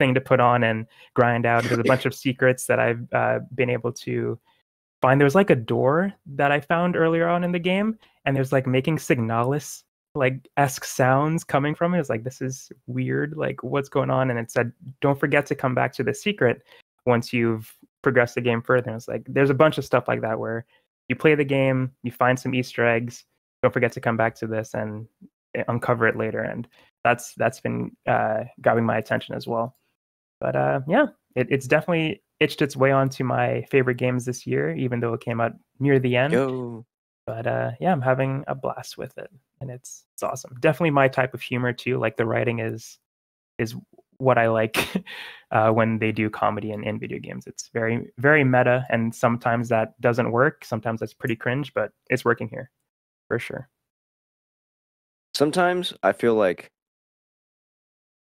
thing to put on and grind out. There's a bunch of secrets that I've uh, been able to find. There's like a door that I found earlier on in the game, and there's like making Signalis like esque sounds coming from it. It's like, this is weird, like what's going on? And it said, don't forget to come back to the secret once you've progressed the game further. And it's like, there's a bunch of stuff like that where you play the game, you find some Easter eggs, don't forget to come back to this and uncover it later. And that's that's been uh grabbing my attention as well. But uh yeah, it, it's definitely itched its way onto my favorite games this year, even though it came out near the end. Yo. But uh, yeah, I'm having a blast with it, and it's it's awesome. Definitely my type of humor too. Like the writing is is what I like uh, when they do comedy in, in video games. It's very very meta, and sometimes that doesn't work. Sometimes that's pretty cringe, but it's working here for sure. Sometimes I feel like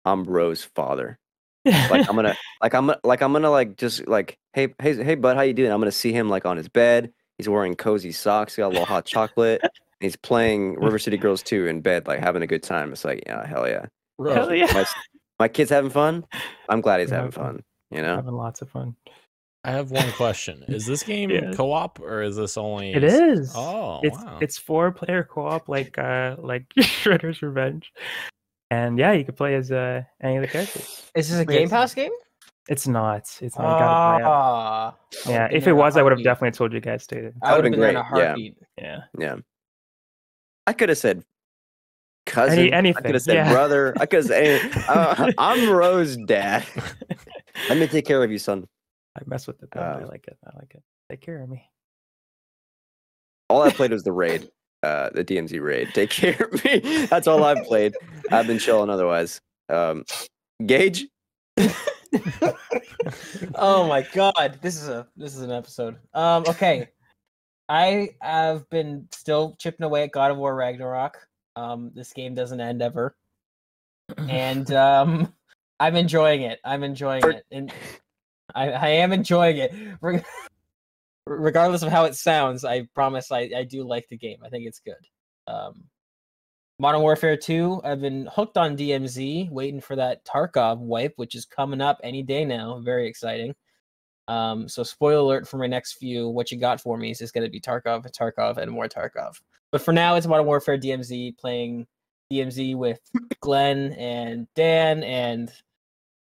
I'm Rose's father. Like I'm gonna, like I'm, like I'm gonna, like just like, hey, hey, hey, bud, how you doing? I'm gonna see him like on his bed. He's wearing cozy socks. He got a little hot chocolate. And he's playing River City Girls two in bed, like having a good time. It's like, yeah, hell yeah, Rose. Hell yeah. My, my kid's having fun. I'm glad he's having fun. You know, having lots of fun. I have one question: is this game yeah. co-op or is this only? It is. Oh, it's, wow. It's four-player co-op, like uh, like Shredder's Revenge. And yeah, you could play as uh, any of the characters. Is this a Game Pass game? It's not. It's not. Uh, it. Yeah, if it was, I would have definitely told you guys to. It. I would have been, been great. In a heartbeat. Yeah. yeah, yeah. I could have said cousin. Any, anything. I could have said yeah. brother. I could have said, uh, I'm Rose's dad. Let me take care of you, son. I mess with it. Uh, I like it. I like it. Take care of me. All I played was the raid. Uh, the D M Z raid. Take care of me. That's all I've played. I've been chilling otherwise. Um, Gage. Oh my god, this is a this is an episode. Um, okay, I have been still chipping away at God of War Ragnarok. Um, this game doesn't end ever, and um, I'm enjoying it. I'm enjoying it, and I, I am enjoying it. We're regardless of how it sounds, I promise I, I do like the game. I think it's good. Um, Modern Warfare two, I've been hooked on D M Z, waiting for that Tarkov wipe, which is coming up any day now. Very exciting. Um, so spoiler alert for my next few, what you got for me is it's going to be Tarkov, Tarkov, and more Tarkov. But for now, it's Modern Warfare D M Z, playing D M Z with Glenn and Dan and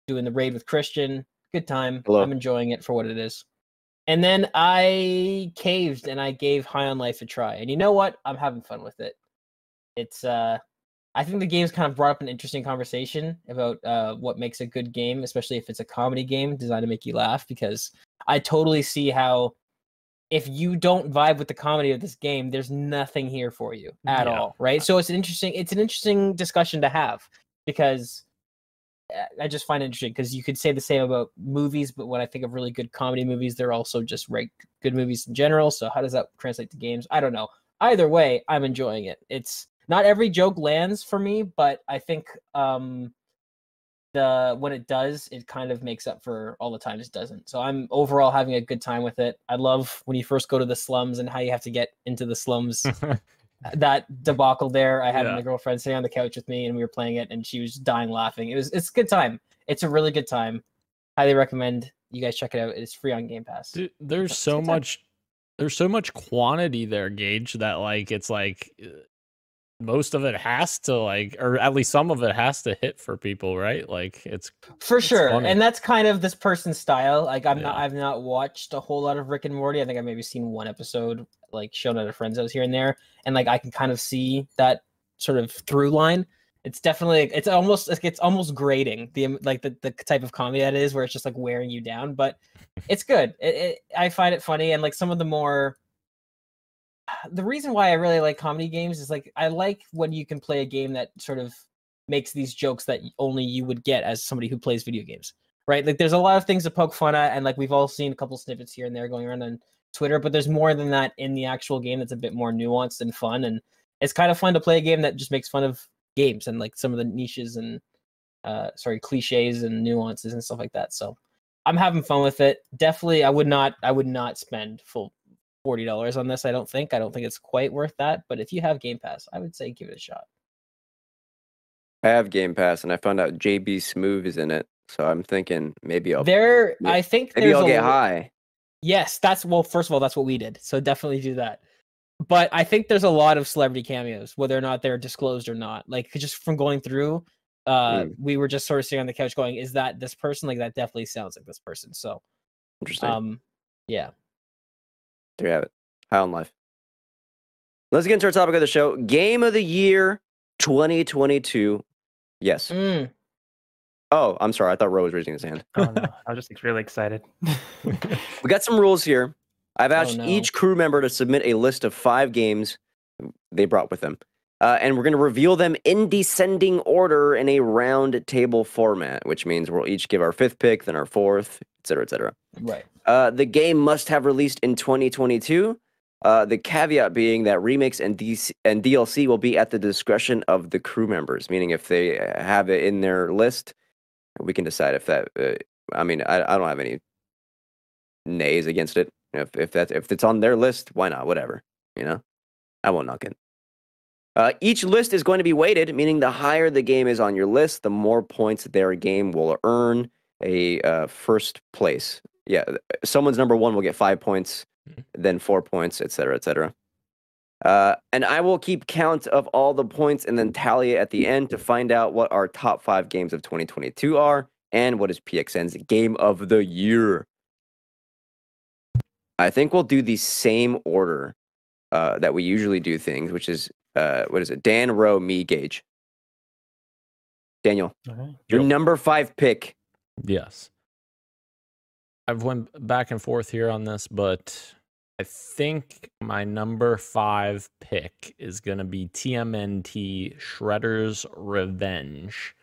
doing the raid with Christian. Good time. Hello. I'm enjoying it for what it is. And then I caved and I gave High on Life a try. And you know what? I'm having fun with it. It's, uh, I think the game's kind of brought up an interesting conversation about uh, what makes a good game, especially if it's a comedy game designed to make you laugh, because I totally see how if you don't vibe with the comedy of this game, there's nothing here for you at yeah. all, right? So it's an interesting, it's an interesting discussion to have, because I just find it interesting because you could say the same about movies, but when I think of really good comedy movies, they're also just right good movies in general. So how does that translate to games? I don't know. Either way, I'm enjoying it. It's not every joke lands for me, but I think um, the when it does, it kind of makes up for all the time it doesn't. So I'm overall having a good time with it. I love when you first go to the slums and how you have to get into the slums. That debacle there, I had yeah. my girlfriend sitting on the couch with me and we were playing it and she was dying laughing. It was it's a good time. It's a really good time. Highly recommend you guys check it out. It's free on Game Pass. Dude, there's That's so much time. There's so much quantity there, Gage, that like it's like most of it has to like, or at least some of it has to hit for people, right? Like it's for it's sure. Funny. And that's kind of this person's style. Like I'm yeah. not, I've not watched a whole lot of Rick and Morty. I think I've maybe seen one episode, like shown at a friend's house here and there. And like, I can kind of see that sort of through line. It's definitely, it's almost, it's almost grating the, like the, the type of comedy that is where it's just like wearing you down, but it's good. It, it, I find it funny. And like some of the more, the reason why I really like comedy games is like I like when you can play a game that sort of makes these jokes that only you would get as somebody who plays video games, right? Like there's a lot of things to poke fun at, and like we've all seen a couple snippets here and there going around on Twitter, but there's more than that in the actual game that's a bit more nuanced and fun, and it's kind of fun to play a game that just makes fun of games and like some of the niches and uh sorry cliches and nuances and stuff like that. So I'm having fun with it. Definitely, I would not, I would not spend full forty dollars on this. I don't think I don't think it's quite worth that, but if you have Game Pass, I would say give it a shot. I have Game Pass and I found out J B Smoove is in it, so I'm thinking maybe I'll there maybe, I think maybe I'll get little, high. Yes, that's well first of all that's what we did, so definitely do that. But I think there's a lot of celebrity cameos, whether or not they're disclosed or not, like just from going through uh mm. we were just sort of sitting on the couch going, is that this person? Like that definitely sounds like this person. So interesting. Um yeah. There you have it. High on Life. Let's get into our topic of the show. Game of the year twenty twenty-two. Yes. Mm. Oh, I'm sorry. I thought Ro was raising his hand. Oh, no. I was just really excited. We got some rules here. I've asked oh, no. each crew member to submit a list of five games they brought with them. Uh, and we're going to reveal them in descending order in a round table format, which means we'll each give our fifth pick, then our fourth, et cetera, et cetera. Right. Uh, the game must have released in twenty twenty-two. Uh, the caveat being that remakes and D C- and D L C will be at the discretion of the crew members, meaning if they have it in their list, we can decide if that. Uh, I mean, I, I don't have any nays against it. If if that's if it's on their list, why not? Whatever, you know, I won't knock it. Uh, each list is going to be weighted, meaning the higher the game is on your list, the more points their game will earn. A uh, first place, yeah, someone's number one will get five points, then four points, et cetera, et cetera. Uh, and I will keep count of all the points and then tally it at the end to find out what our top five games of twenty twenty-two are and what is P X N's game of the year. I think we'll do the same order uh, that we usually do things, which is uh, what is it? Dan, Rowe, me, Gage. Daniel, okay. Your yep. number five pick. Yes. I've went back and forth here on this, but I think my number five pick is going to be T M N T Shredder's Revenge.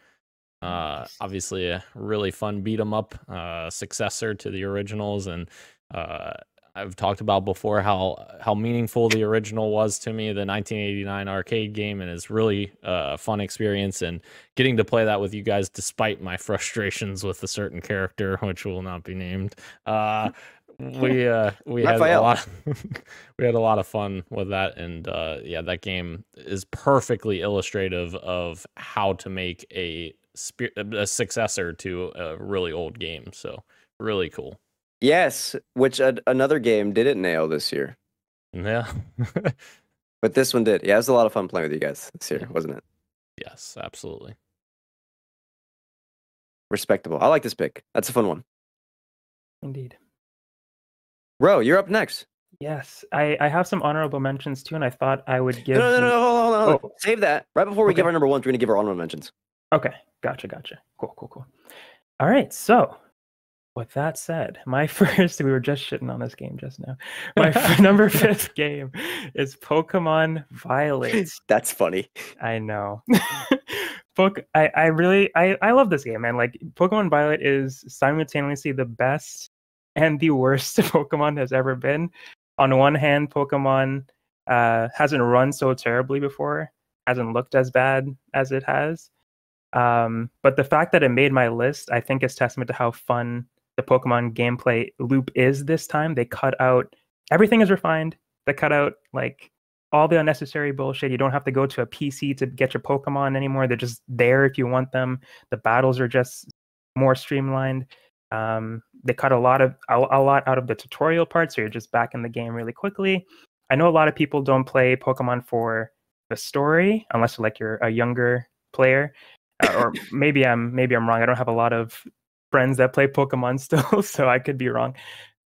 Uh, obviously a really fun beat 'em up, uh, successor to the originals. And uh, I've talked about before how, how meaningful the original was to me, the nineteen eighty-nine arcade game, and it's really a fun experience, and getting to play that with you guys, despite my frustrations with a certain character, which will not be named. Uh, we, uh, we had a lot, of, we had a lot of fun with that. And uh, yeah, that game is perfectly illustrative of how to make a, a successor to a really old game. So really cool. Yes, which uh, another game didn't nail this year. Yeah. But this one did. Yeah, it was a lot of fun playing with you guys this year, wasn't it? Yes, absolutely. Respectable. I like this pick. That's a fun one. Indeed. Ro, you're up next. Yes, I, I have some honorable mentions too, and I thought I would give... No, no, no, no hold on, hold on. Oh. Save that. Right before we okay. give our number ones, we're going to give our honorable mentions. Okay, gotcha, gotcha. Cool, cool, cool. All right, so... With that said, my first, we were just shitting on this game just now. My number fifth game is Pokemon Violet. That's funny. I know. Book, I, I really, I, I love this game, man. Like, Pokemon Violet is simultaneously the best and the worst Pokemon has ever been. On one hand, Pokemon uh, hasn't run so terribly before, hasn't looked as bad as it has. Um, but the fact that it made my list, I think, is testament to how fun the Pokemon gameplay loop is this time. They cut out, everything is refined. They cut out like all the unnecessary bullshit. You don't have to go to a P C to get your Pokemon anymore. They're just there if you want them. The battles are just more streamlined. Um, they cut a lot of a, a lot out of the tutorial part, so you're just back in the game really quickly. I know a lot of people don't play Pokemon for the story unless like you're a younger player, uh, or maybe I'm maybe I'm wrong. I don't have a lot of friends that play Pokemon still, so I could be wrong.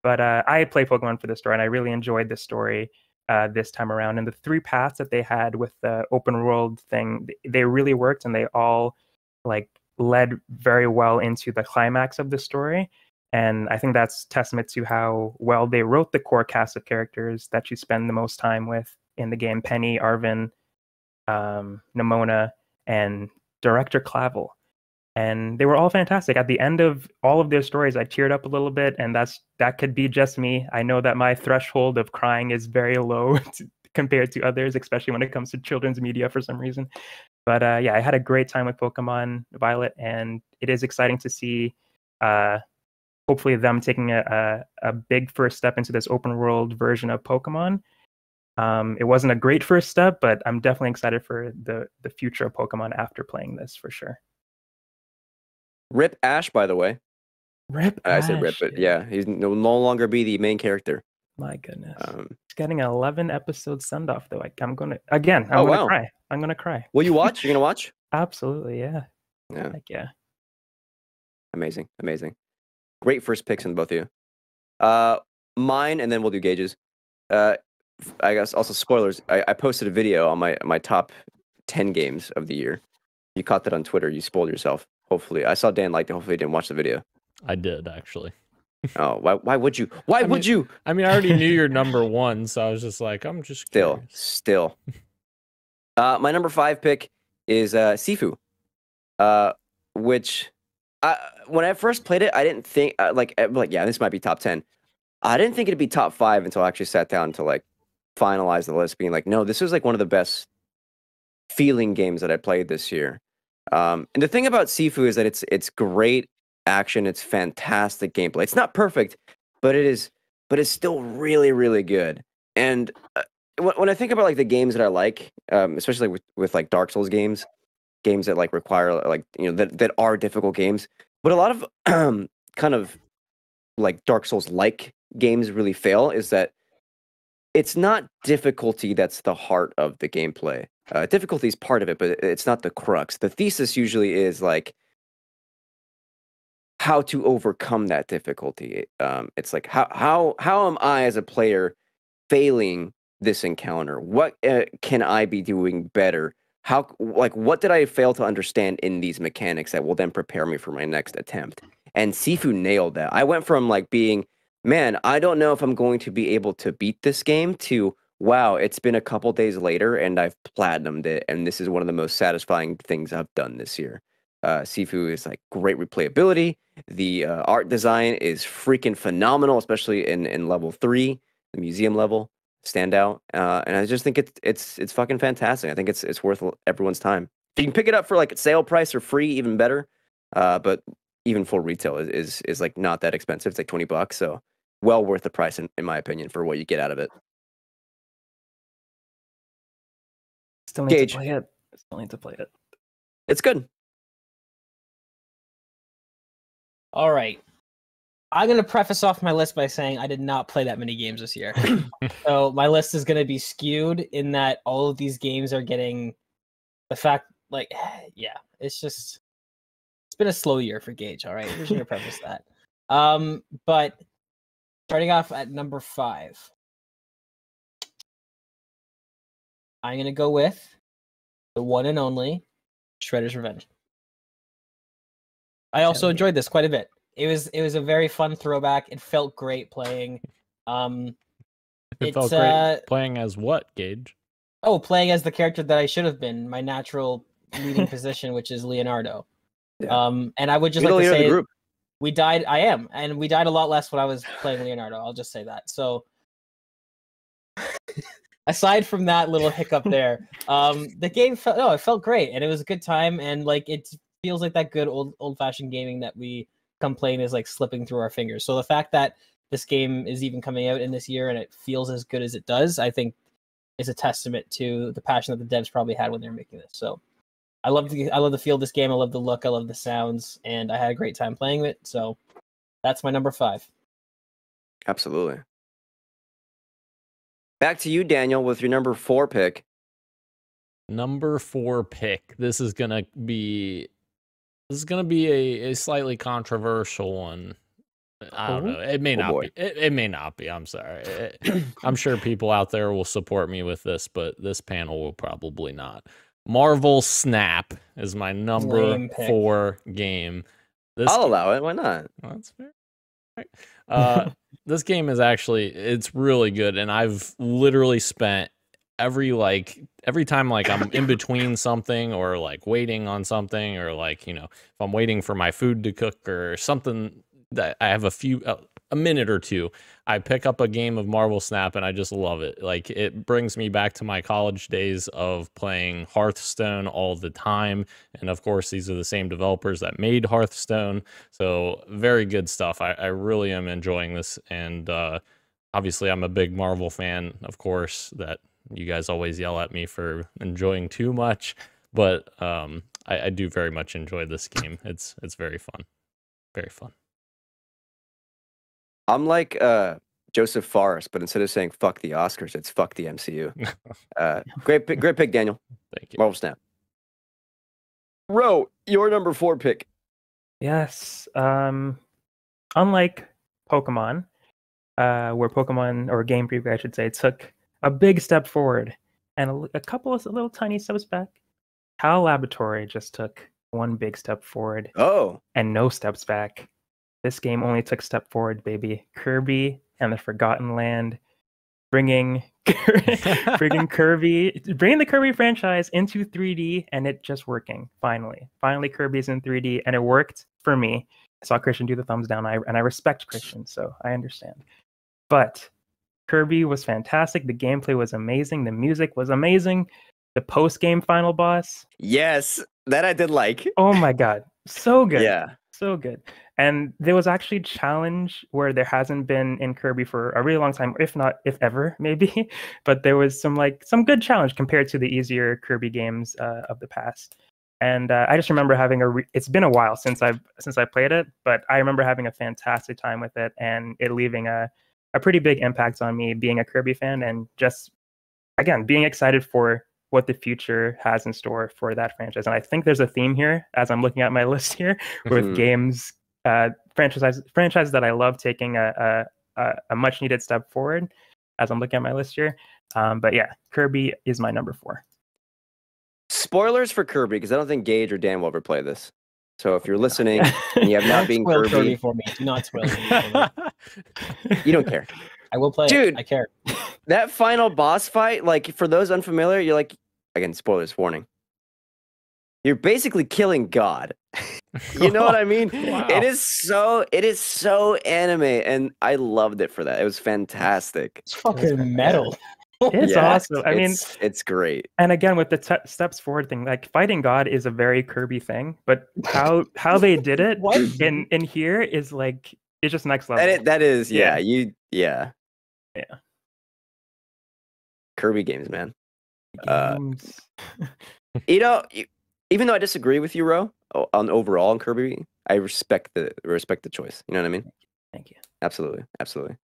But uh, I play Pokemon for the story, and I really enjoyed the story uh, this time around. And the three paths that they had with the open world thing, they really worked, and they all like led very well into the climax of the story. And I think that's testament to how well they wrote the core cast of characters that you spend the most time with in the game: Penny, Arvin, um, Nimona, and Director Clavel. And they were all fantastic. At the end of all of their stories, I teared up a little bit, and that's that could be just me. I know that my threshold of crying is very low to, compared to others, especially when it comes to children's media for some reason. But uh, yeah, I had a great time with Pokemon Violet, and it is exciting to see uh, hopefully them taking a, a, a big first step into this open world version of Pokemon. Um, it wasn't a great first step, but I'm definitely excited for the, the future of Pokemon after playing this for sure. Rip Ash, by the way. Rip I Ash. said Rip, but yeah, he's no, no longer be the main character. My goodness. Um, he's getting an eleven episode send off though. I, I'm going to, again, I'm oh, going to wow. cry. I'm going to cry. Will you watch? You're going to watch? Absolutely. Yeah. Yeah. Like, yeah. Amazing. Amazing. Great first picks in both of you. Uh, mine, and then we'll do Gage's. Uh, I guess also spoilers. I, I posted a video on my, my top ten games of the year. You caught that on Twitter. You spoiled yourself. Hopefully, I saw Dan liked it. Hopefully, he didn't watch the video. I did actually. Oh, why? Why would you? Why I would mean, you? I mean, I already knew your number one, so I was just like, I'm just still, curious. still. Uh, my number five pick is uh, Sifu, uh, which I, when I first played it, I didn't think uh, like like yeah, this might be top ten. I didn't think it'd be top five until I actually sat down to like finalize the list being like, no, this is like one of the best feeling games that I played this year. Um, and the thing about Sifu is that it's it's great action, it's fantastic gameplay. It's not perfect, but it is, but it's still really, really good. And uh, when, when I think about like the games that I like, um, especially with, with like Dark Souls games, games that like require like, you know, that, that are difficult games, but a lot of um, kind of like Dark Souls like games really fail is that it's not difficulty that's the heart of the gameplay. Uh, difficulty is part of it, but it's not the crux. The thesis usually is like how to overcome that difficulty. Um, it's like how how how am I as a player failing this encounter? What uh, can I be doing better? How like what did I fail to understand in these mechanics that will then prepare me for my next attempt? And Sifu nailed that. I went from like being, man, I don't know if I'm going to be able to beat this game to, wow, it's been a couple days later and I've platinumed it. And this is one of the most satisfying things I've done this year. Uh, Sifu is like great replayability. The uh, art design is freaking phenomenal, especially in, in level three, the museum level, standout. Uh, and I just think it's, it's, it's fucking fantastic. I think it's, it's worth everyone's time. You can pick it up for like sale price or free, even better. Uh, but even full retail is, is, is like not that expensive. It's like twenty bucks. So well worth the price in, in my opinion for what you get out of it. Still need Gage. to play it. Still need to play it. It's good. All right. I'm going to preface off my list by saying I did not play that many games this year. So my list is going to be skewed in that all of these games are getting the fact, like, yeah, it's just, it's been a slow year for Gage. All right. I'm just going to preface that. Um, but starting off at number five. I'm going to go with the one and only Shredder's Revenge. I also enjoyed this quite a bit. It was it was a very fun throwback. It felt great playing. Um, it it's, felt great uh, playing as what, Gage? Oh, playing as the character that I should have been, my natural leading position, which is Leonardo. Yeah. Um, and I would just You're like to say group. we died. I am, and we died a lot less when I was playing Leonardo. I'll just say that. So. Aside from that little hiccup there, um, the game felt no, it felt great, and it was a good time, and like it feels like that good old old fashioned gaming that we complain is like slipping through our fingers. So the fact that this game is even coming out in this year and it feels as good as it does, I think, is a testament to the passion that the devs probably had when they were making this. So I love the I love the feel of this game. I love the look. I love the sounds, and I had a great time playing it. So that's my number five. Absolutely. Back to you, Daniel, with your number four pick. Number four pick. This is gonna be this is gonna be a, a slightly controversial one. I don't know. It may oh not boy. be. It, it may not be. I'm sorry. It, I'm sure people out there will support me with this, but this panel will probably not. Marvel Snap is my number four game. This I'll game, allow it. Why not? Well, that's fair. All right. Uh, this game is actually, it's really good. And I've literally spent every, like, every time, like, I'm in between something or, like, waiting on something or, like, you know, if I'm waiting for my food to cook or something that I have a few, uh, a minute or two, I pick up a game of Marvel Snap and I just love it. Like, it brings me back to my college days of playing Hearthstone all the time. And of course, these are the same developers that made Hearthstone. So very good stuff. I, I really am enjoying this. And uh, obviously, I'm a big Marvel fan, of course, that you guys always yell at me for enjoying too much. But um, I, I do very much enjoy this game. It's it's very fun. Very fun. I'm like uh, Joseph Forrest, but instead of saying fuck the Oscars, it's fuck the M C U. Uh, great pick, great pick, Daniel. Thank you. Marvel Snap. Ro, your number four pick. Yes. Um, unlike Pokemon, uh, where Pokemon, or Game Freak, I should say, took a big step forward and a, a couple of little tiny steps back, HAL Laboratory just took one big step forward oh. and no steps back. This game only took a step forward, baby. Kirby and the Forgotten Land, bringing, bringing Kirby, bringing the Kirby franchise into three D, and it just working. Finally, finally, Kirby's in three D, and it worked for me. I saw Christian do the thumbs down, I, and I respect Christian, so I understand. But Kirby was fantastic. The gameplay was amazing. The music was amazing. The post-game final boss. Yes, that I did like. Oh my God. So good. Yeah. So good. And there was actually a challenge where there hasn't been in Kirby for a really long time, if not, if ever, maybe. But there was some like some good challenge compared to the easier Kirby games uh, of the past. And uh, I just remember having a. Re- it's been a while since I've since I played it, but I remember having a fantastic time with it, and it leaving a a pretty big impact on me, being a Kirby fan, and just again being excited for what the future has in store for that franchise. And I think there's a theme here, as I'm looking at my list here, with mm-hmm. games uh, franchises franchises that I love taking a a, a much needed step forward. As I'm looking at my list here, um, but yeah, Kirby is my number four. Spoilers for Kirby, because I don't think Gage or Dan will ever play this. So if you're listening and you have not been Kirby, Kirby for me, do not spoil Kirby. You don't care. I will play. Dude, it. I care. That final boss fight, like for those unfamiliar, you're like, again, spoilers warning. You're basically killing God. You know what I mean? Wow. It is so. It is so anime, and I loved it for that. It was fantastic. It's fucking metal. It's yeah, awesome. I it's, mean, it's great. And again, with the t- steps forward thing, like fighting God is a very Kirby thing, but how how they did it in, in here is like it's just next level. That is, that is yeah, yeah. You yeah, yeah. Kirby games, man. Games. Uh, you know, even though I disagree with you, Ro, on overall on Kirby, I respect the respect the choice. You know what I mean? Thank you. Absolutely, absolutely.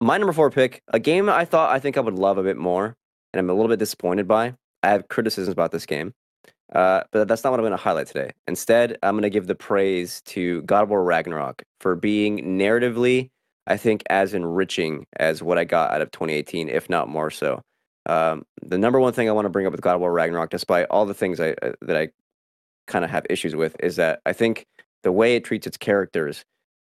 My number four pick, a game I thought I think I would love a bit more, and I'm a little bit disappointed by. I have criticisms about this game, uh, but that's not what I'm going to highlight today. Instead, I'm going to give the praise to God of War Ragnarok for being narratively, I think, as enriching as what I got out of twenty eighteen, if not more so. Um, the number one thing I want to bring up with God of War Ragnarok, despite all the things I, uh, that I kind of have issues with, is that I think the way it treats its characters,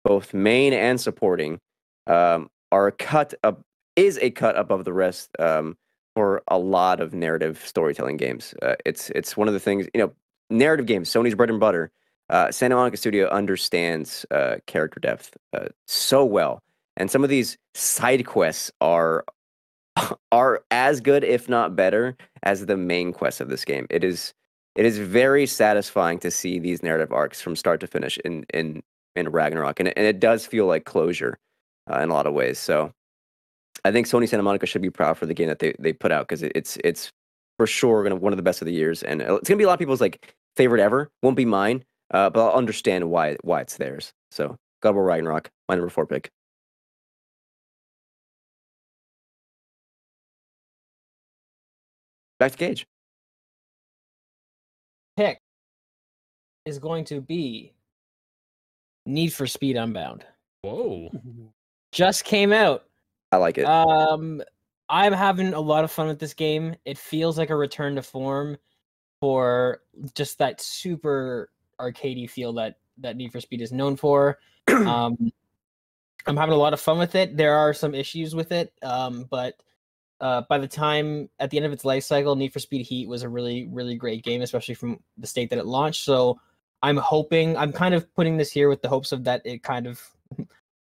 both main and supporting, um, Are cut up is a cut above the rest um, for a lot of narrative storytelling games. Uh, it's it's one of the things, you know, narrative games. Sony's bread and butter. Uh, Santa Monica Studio understands uh, character depth uh, so well, and some of these side quests are are as good, if not better, as the main quest of this game. It is it is very satisfying to see these narrative arcs from start to finish in in in Ragnarok, and it, and it does feel like closure. Uh, in a lot of ways. So I think Sony Santa Monica should be proud for the game that they, they put out, because it, it's it's for sure gonna one of the best of the years, and it's gonna be a lot of people's like favorite ever. Won't be mine, uh, but I'll understand why why it's theirs. So God of War Ragnarok, my number four pick. Back to Gage. Pick is going to be Need for Speed Unbound. Whoa. Just came out. I like it. Um, I'm having a lot of fun with this game. It feels like a return to form for just that super arcadey feel that, that Need for Speed is known for. um, I'm having a lot of fun with it. There are some issues with it, um, but uh, by the time, at the end of its life cycle, Need for Speed Heat was a really, really great game, especially from the state that it launched. So I'm hoping, I'm kind of putting this here with the hopes of that it kind of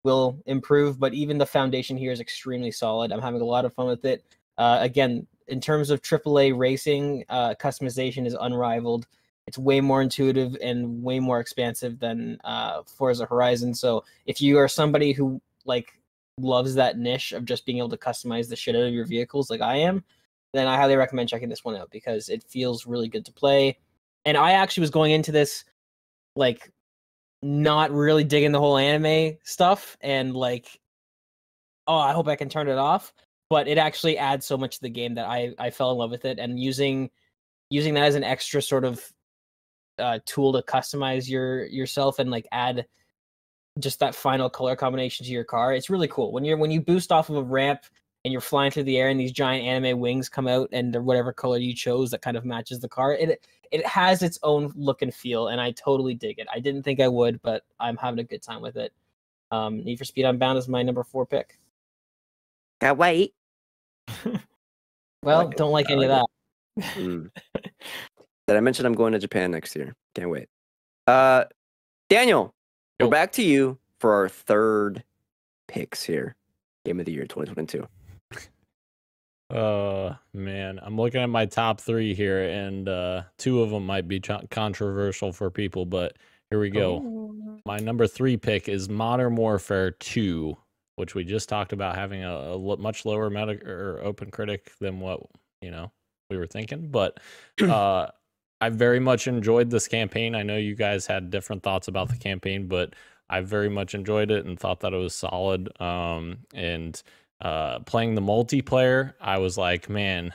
will improve, but even the foundation here is extremely solid. I'm having a lot of fun with it. Uh, again, in terms of triple A racing, uh, customization is unrivaled. It's way more intuitive and way more expansive than uh, Forza Horizon. So if you are somebody who like loves that niche of just being able to customize the shit out of your vehicles like I am, then I highly recommend checking this one out, because it feels really good to play. And I actually was going into this like not really digging the whole anime stuff and like, oh, I hope I can turn it off, but it actually adds so much to the game that I, I fell in love with it, and using using that as an extra sort of uh, tool to customize your yourself and like add just that final color combination to your car. It's really cool. When you're when you boost off of a ramp and you're flying through the air and these giant anime wings come out and whatever color you chose that kind of matches the car, it it has its own look and feel, and I totally dig it. I didn't think I would, but I'm having a good time with it. Um, Need for Speed Unbound is my number four pick. Can't wait. Well, don't like any of that. Mm. Did I mention I'm going to Japan next year? Can't wait. Uh, Daniel, Yo. We're back to you for our third picks here. Game of the Year twenty twenty-two. Oh, uh, man. I'm looking at my top three here, and uh, two of them might be controversial for people, but here we go. Oh. My number three pick is Modern Warfare two, which we just talked about having a, a much lower meta or Open Critic than what, you know, we were thinking. But uh, I very much enjoyed this campaign. I know you guys had different thoughts about the campaign, but I very much enjoyed it and thought that it was solid. Um, and uh, playing the multiplayer, I was like, man,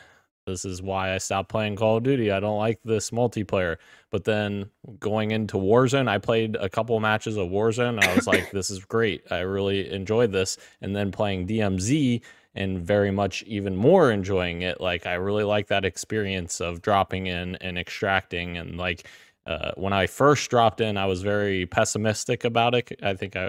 this is why I stopped playing Call of Duty. I don't like this multiplayer. But then going into Warzone, I played a couple matches of Warzone. And I was like, this is great. I really enjoyed this. And then playing D M Z and very much even more enjoying it. Like, I really like that experience of dropping in and extracting. And like, Uh, when I first dropped in, I was very pessimistic about it. I think I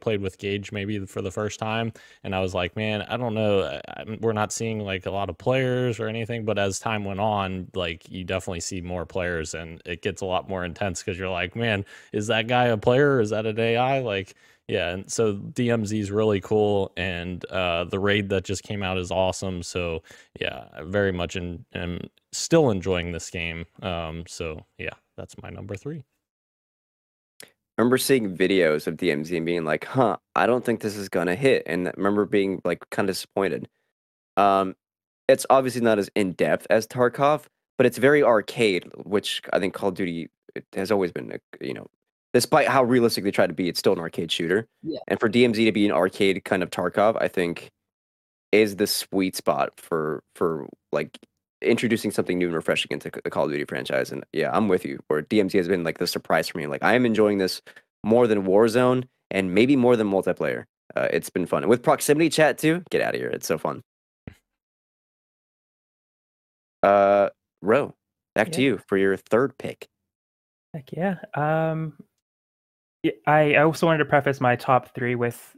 played with Gage maybe for the first time, and I was like, man, I don't know. We're not seeing like a lot of players or anything, but as time went on, like you definitely see more players, and it gets a lot more intense because you're like, man, is that guy a player? Is that an A I? Like, yeah. And so D M Z is really cool, and uh, the raid that just came out is awesome. So yeah, I very much in, am still enjoying this game. Um, so yeah, that's my number three. I remember seeing videos of D M Z and being like, huh, I don't think this is gonna hit. And I remember being like kind of disappointed. Um, it's obviously not as in depth as Tarkov, but it's very arcade, which I think Call of Duty it has always been, you know, despite how realistic they try to be, it's still an arcade shooter. Yeah. And for D M Z to be an arcade kind of Tarkov, I think, is the sweet spot for for like introducing something new and refreshing into the Call of Duty franchise. And yeah, I'm with you. Where D M Z has been like the surprise for me. Like, I am enjoying this more than Warzone and maybe more than multiplayer. Uh, it's been fun. And with proximity chat too, get out of here. It's so fun. Uh, Ro, back yeah. to you for your third pick. Heck yeah. Um, I also wanted to preface my top three with,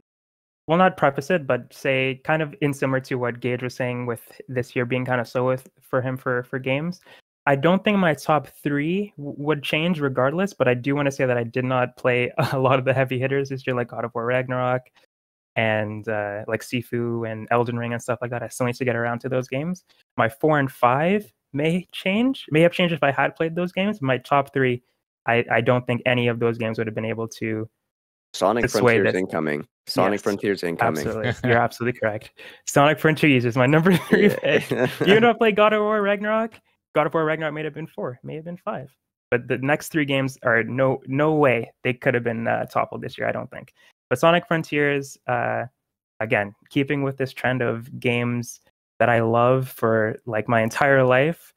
well, not preface it, but say kind of in similar to what Gage was saying with this year being kind of slow with, for him for, for games. I don't think my top three w- would change regardless, but I do want to say that I did not play a lot of the heavy hitters this year, like God of War Ragnarok and uh, like Sifu and Elden Ring and stuff like that. I still need to get around to those games. My four and five may change, may have changed if I had played those games. My top three, I, I don't think any of those games would have been able to. Sonic Frontiers incoming. Sonic yes, Frontiers incoming. Absolutely. You're absolutely correct. Sonic Frontiers is my number three yeah. pick. Even though I played God of War Ragnarok, God of War Ragnarok may have been four, may have been five. But the next three games are no no way they could have been uh, toppled this year, I don't think. But Sonic Frontiers, uh, again, keeping with this trend of games that I love for like my entire life,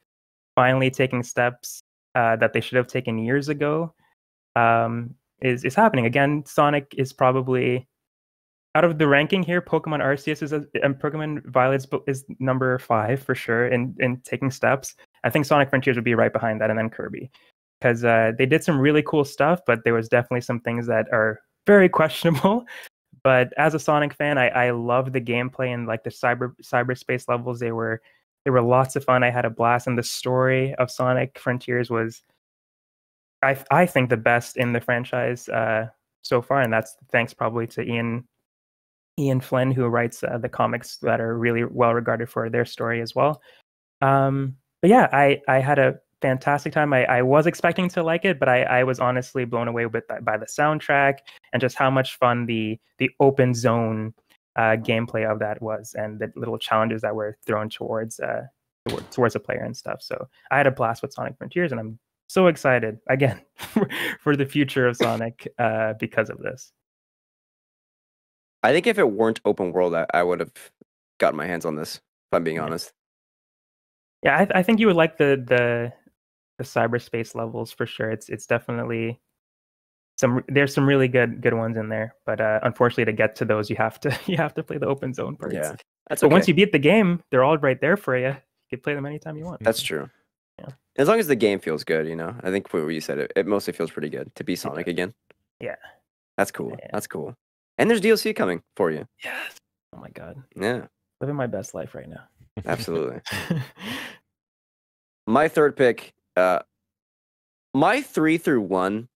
finally taking steps uh, that they should have taken years ago. Um, is is happening again. Sonic is probably out of the ranking here. Pokemon Arceus is a, and Pokemon Violet is number five for sure in in taking steps. I think Sonic Frontiers would be right behind that, and then Kirby, because uh, they did some really cool stuff, but there was definitely some things that are very questionable. But as a Sonic fan, I I love the gameplay and like the cyber cyberspace levels. They were they were lots of fun. I had a blast, and the story of Sonic Frontiers was, I, I think, the best in the franchise uh, so far, and that's thanks probably to Ian Ian Flynn, who writes uh, the comics that are really well regarded for their story as well. Um, but yeah, I, I had a fantastic time. I, I was expecting to like it, but I, I was honestly blown away with by the soundtrack and just how much fun the the open zone uh, gameplay of that was, and the little challenges that were thrown towards uh, towards the player and stuff. So I had a blast with Sonic Frontiers, and I'm so excited again for the future of Sonic uh, because of this. I think if it weren't open world, I, I would have gotten my hands on this, if I'm being honest. Yeah, I, th- I think you would like the, the the cyberspace levels for sure. It's it's definitely some there's some really good good ones in there, but uh, unfortunately, to get to those, you have to you have to play the open zone parts. Yeah, that's but okay. Once you beat the game, they're all right there for you. You can play them anytime you want. That's true. Yeah. As long as the game feels good, you know. I think what you said, it, it mostly feels pretty good to be Sonic again. Yeah. That's cool. Yeah. That's cool. And there's D L C coming for you. Yes. Oh my god. Yeah. Living my best life right now. Absolutely. My third pick, uh, my three through one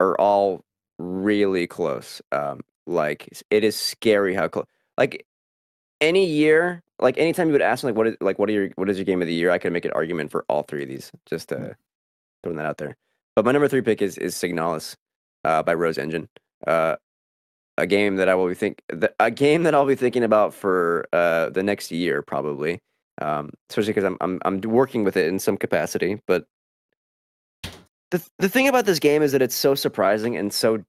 are all really close. Um, like, it is scary how close. Like, any year, like anytime you would ask me, like, what is like what are your what is your game of the year? I could make an argument for all three of these. Just uh, throwing that out there. But my number three pick is is Signalis, uh, by Rose Engine. Uh, a game that I will be think the, a game that I'll be thinking about for uh the next year probably. Um, especially because I'm I'm I'm working with it in some capacity. But the the thing about this game is that it's so surprising and so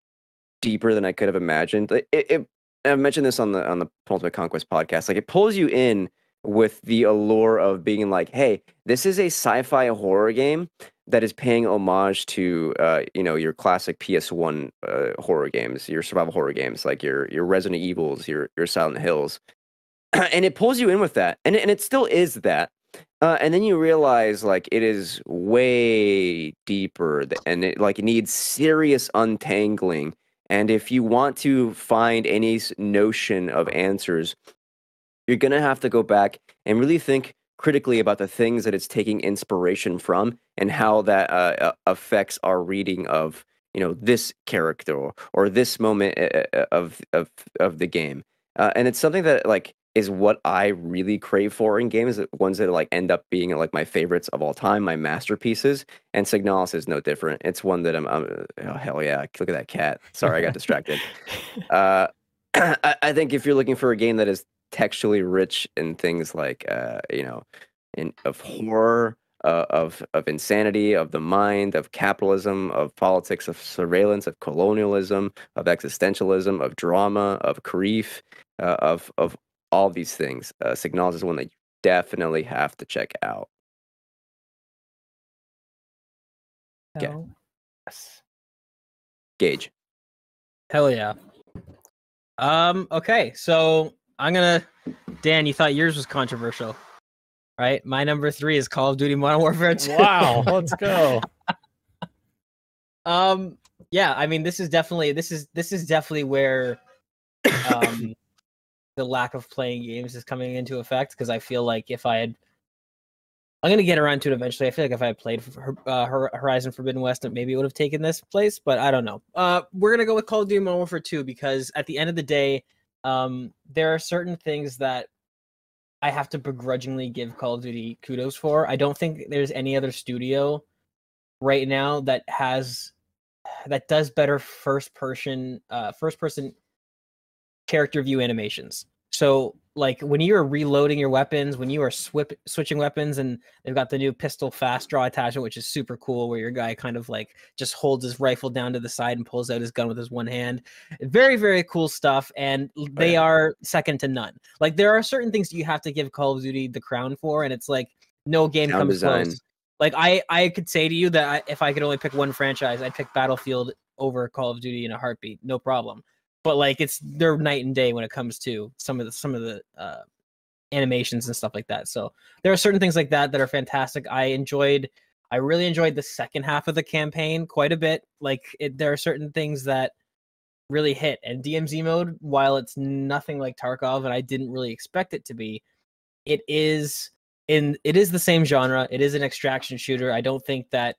deeper than I could have imagined. It, it I've mentioned this on the on the Ultimate Conquest podcast. Like, it pulls you in with the allure of being like, "Hey, this is a sci-fi horror game that is paying homage to uh, you know, your classic P S one uh, horror games, your survival horror games, like your your Resident Evils, your your Silent Hills." And it pulls you in with that, and and it still is that. Uh, and then you realize, like, it is way deeper, and it like needs serious untangling. And if you want to find any notion of answers, you're going to have to go back and really think critically about the things that it's taking inspiration from and how that uh, affects our reading of, you know, this character or, or this moment of of of the game. Uh, and it's something that, like, is what I really crave for in games, ones that like end up being like my favorites of all time, my masterpieces. And Signalis is no different. It's one that I'm, I'm oh hell yeah, look at that cat. Sorry, I got distracted. Uh, I, I think if you're looking for a game that is textually rich in things like uh, you know, in of horror, uh, of of insanity, of the mind, of capitalism, of politics, of surveillance, of colonialism, of existentialism, of drama, of grief, uh, of of all these things, uh, Signalis is one that you definitely have to check out. Hell. Okay. Yes. Gage. Hell yeah. Um. Okay, so I'm gonna... Dan, you thought yours was controversial, right? My number three is Call of Duty Modern Warfare two. Wow, let's go. um. Yeah, I mean, this is definitely this is this is definitely where... Um, the lack of playing games is coming into effect, because I feel like if I had... I'm going to get around to it eventually. I feel like if I had played uh, Horizon Forbidden West, maybe it would have taken this place, but I don't know. Uh, we're going to go with Call of Duty Modern Warfare two, because at the end of the day, um, there are certain things that I have to begrudgingly give Call of Duty kudos for. I don't think there's any other studio right now that has... that does better first-person... Uh, first-person... character view animations. So like when you're reloading your weapons, when you are swip- switching weapons, and they've got the new pistol fast draw attachment, which is super cool, where your guy kind of like just holds his rifle down to the side and pulls out his gun with his one hand. Very, very cool stuff. And they are second to none. Like, there are certain things you have to give Call of Duty the crown for, and it's like no game Sound comes design. Close. Like I, I could say to you that I, if I could only pick one franchise, I'd pick Battlefield over Call of Duty in a heartbeat. No problem. But like, it's they're night and day when it comes to some of the some of the uh, animations and stuff like that. So there are certain things like that that are fantastic. I enjoyed, I really enjoyed the second half of the campaign quite a bit. Like it, there are certain things that really hit. And D M Z mode, while it's nothing like Tarkov, and I didn't really expect it to be, it is in it is the same genre. It is an extraction shooter. I don't think that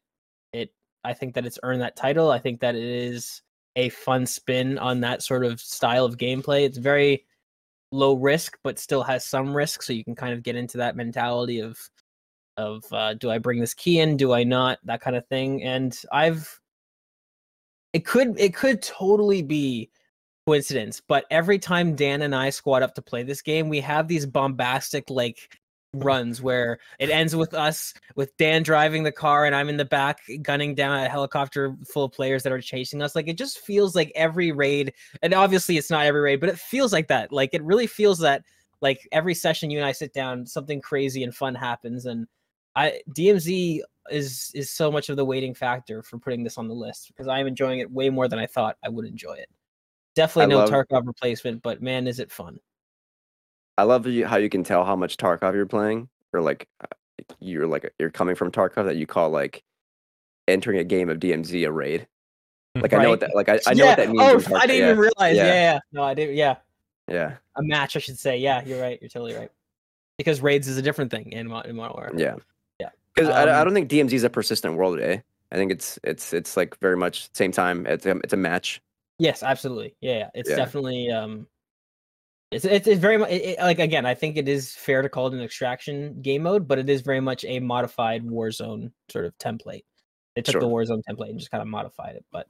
it. I think that it's earned that title. I think that it is a fun spin on that sort of style of gameplay. It's very low risk, but still has some risk. So you can kind of get into that mentality of, of uh, do I bring this key in? Do I not? That kind of thing. And I've, it could, it could totally be coincidence, but every time Dan and I squad up to play this game, we have these bombastic, like, runs where it ends with us with Dan driving the car and I'm in the back gunning down a helicopter full of players that are chasing us. Like, it just feels like every raid, and obviously it's not every raid, but it feels like that. Like, it really feels that like every session you and I sit down, something crazy and fun happens. And I D M Z is is so much of the weighting factor for putting this on the list, because I'm enjoying it way more than I thought I would enjoy it. Definitely no Tarkov replacement, but man, is it fun. I love how you can tell how much Tarkov you're playing, or like you're like you're coming from Tarkov, that you call like entering a game of D M Z a raid. Like, right. I know what that like I, I know yeah. what that means. Oh, I didn't yeah. even realize. Yeah. yeah, yeah, no, I didn't. Yeah, yeah, a match, I should say. Yeah, you're right. You're totally right. Because raids is a different thing in Modern Warfare. Yeah, yeah. Because um, I, I don't think D M Z is a persistent world, eh? I think it's it's it's like very much same time. It's a, it's a match. Yes, absolutely. Yeah, yeah. it's yeah. definitely um. It's it's, it's very much it, like, again, I think it is fair to call it an extraction game mode, but it is very much a modified Warzone sort of template. They took sure. the Warzone template and just kind of modified it. But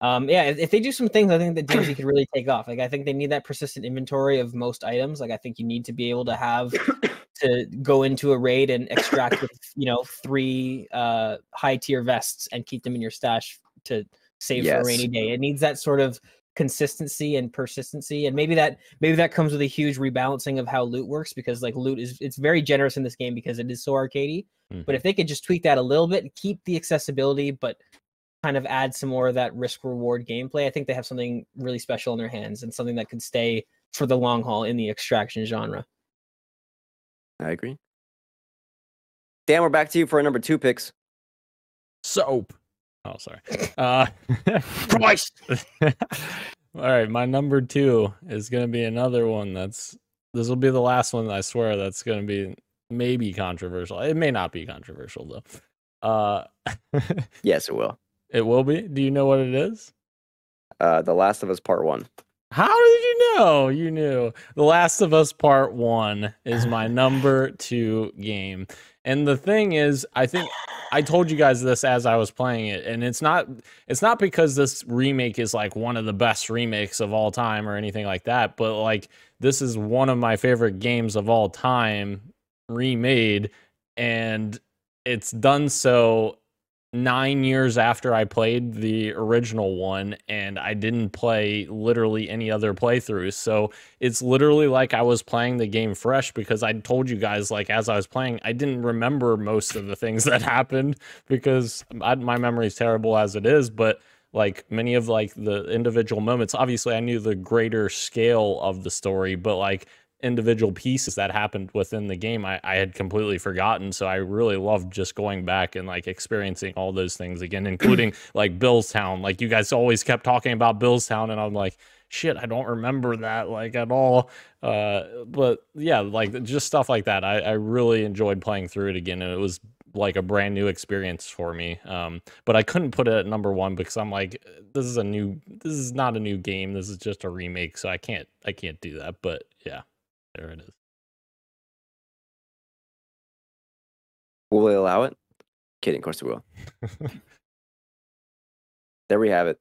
um, yeah, if, if they do some things, I think that D M Z could really take off. Like, I think they need that persistent inventory of most items. Like, I think you need to be able to have to go into a raid and extract, you know, three uh, high tier vests and keep them in your stash to save yes. for a rainy day. It needs that sort of consistency and persistency, and maybe that maybe that comes with a huge rebalancing of how loot works, because like loot is it's very generous in this game because it is so arcadey. Mm-hmm. But if they could just tweak that a little bit and keep the accessibility but kind of add some more of that risk reward gameplay, I think they have something really special in their hands and something that could stay for the long haul in the extraction genre. I agree. Dan, we're back to you for our number two picks. Soap. Oh, sorry. Uh, Christ. All right, my number two is going to be another one that's... This will be the last one, I swear, that's going to be maybe controversial. It may not be controversial, though. Uh, yes, it will. It will be? Do you know what it is? Uh, The Last of Us Part One. How did you know? You knew. The Last of Us Part One is my number two game. And the thing is, I think... I told you guys this as I was playing it, and it's not it's not because this remake is like one of the best remakes of all time or anything like that, but like this is one of my favorite games of all time remade, and it's done so nine years after I played the original one, and I didn't play literally any other playthroughs. So it's literally like I was playing the game fresh, because I told you guys, like, as I was playing, I didn't remember most of the things that happened because I, my memory is terrible as it is. But like many of like the individual moments, obviously I knew the greater scale of the story, but like individual pieces that happened within the game I, I had completely forgotten. So I really loved just going back and like experiencing all those things again, including like Billstown. Like you guys always kept talking about Billstown, and I'm like, shit, I don't remember that like at all. Uh, but yeah, like just stuff like that. I, I really enjoyed playing through it again, and it was like a brand new experience for me. Um, but I couldn't put it at number one because I'm like, this is a new, this is not a new game. This is just a remake. So I can't, I can't do that. But yeah. There it is. Will they allow it? Kidding, of course they will. There we have it.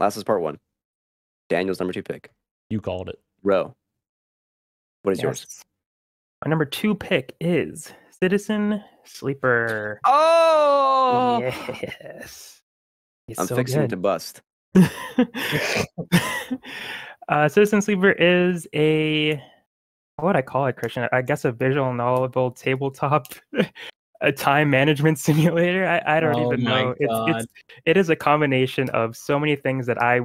Last is part one. Daniel's number two pick. You called it. Ro, what is yes. yours? My number two pick is Citizen Sleeper. Oh! Yes. It's I'm so fixing good. to bust. uh, Citizen Sleeper is a... What would I call it, Christian? I guess a visual novel tabletop, a time management simulator. I, I don't oh even know. It's, it's it is a combination of so many things that I,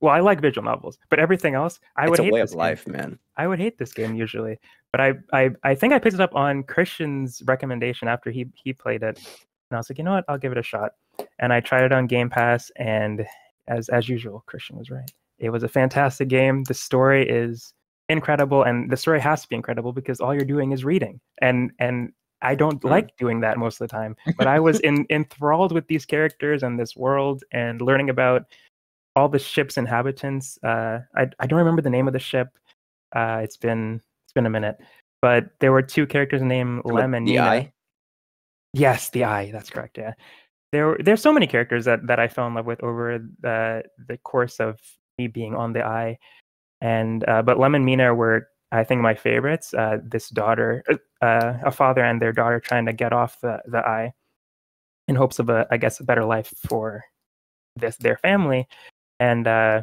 well, I like visual novels, but everything else, I it's would hate. It's a way this of life, game. man. I would hate this game usually, but I, I, I think I picked it up on Christian's recommendation after he he played it, and I was like, you know what, I'll give it a shot, and I tried it on Game Pass, and as as usual, Christian was right. It was a fantastic game. The story is incredible, and the story has to be incredible because all you're doing is reading, and and I don't mm. like doing that most of the time, but I was in, enthralled with these characters and this world and learning about all the ship's inhabitants. uh I, I don't remember the name of the ship. uh it's been it's been a minute, but there were two characters named Lem and the Nina. Eye? Yes, the Eye, that's correct. Yeah, there there's so many characters that that I fell in love with over the the course of me being on the Eye. And uh, but Lem and Mina were, I think, my favorites. Uh, this daughter, uh, a father and their daughter, trying to get off the, the Eye in hopes of a, I guess, a better life for this their family. And uh,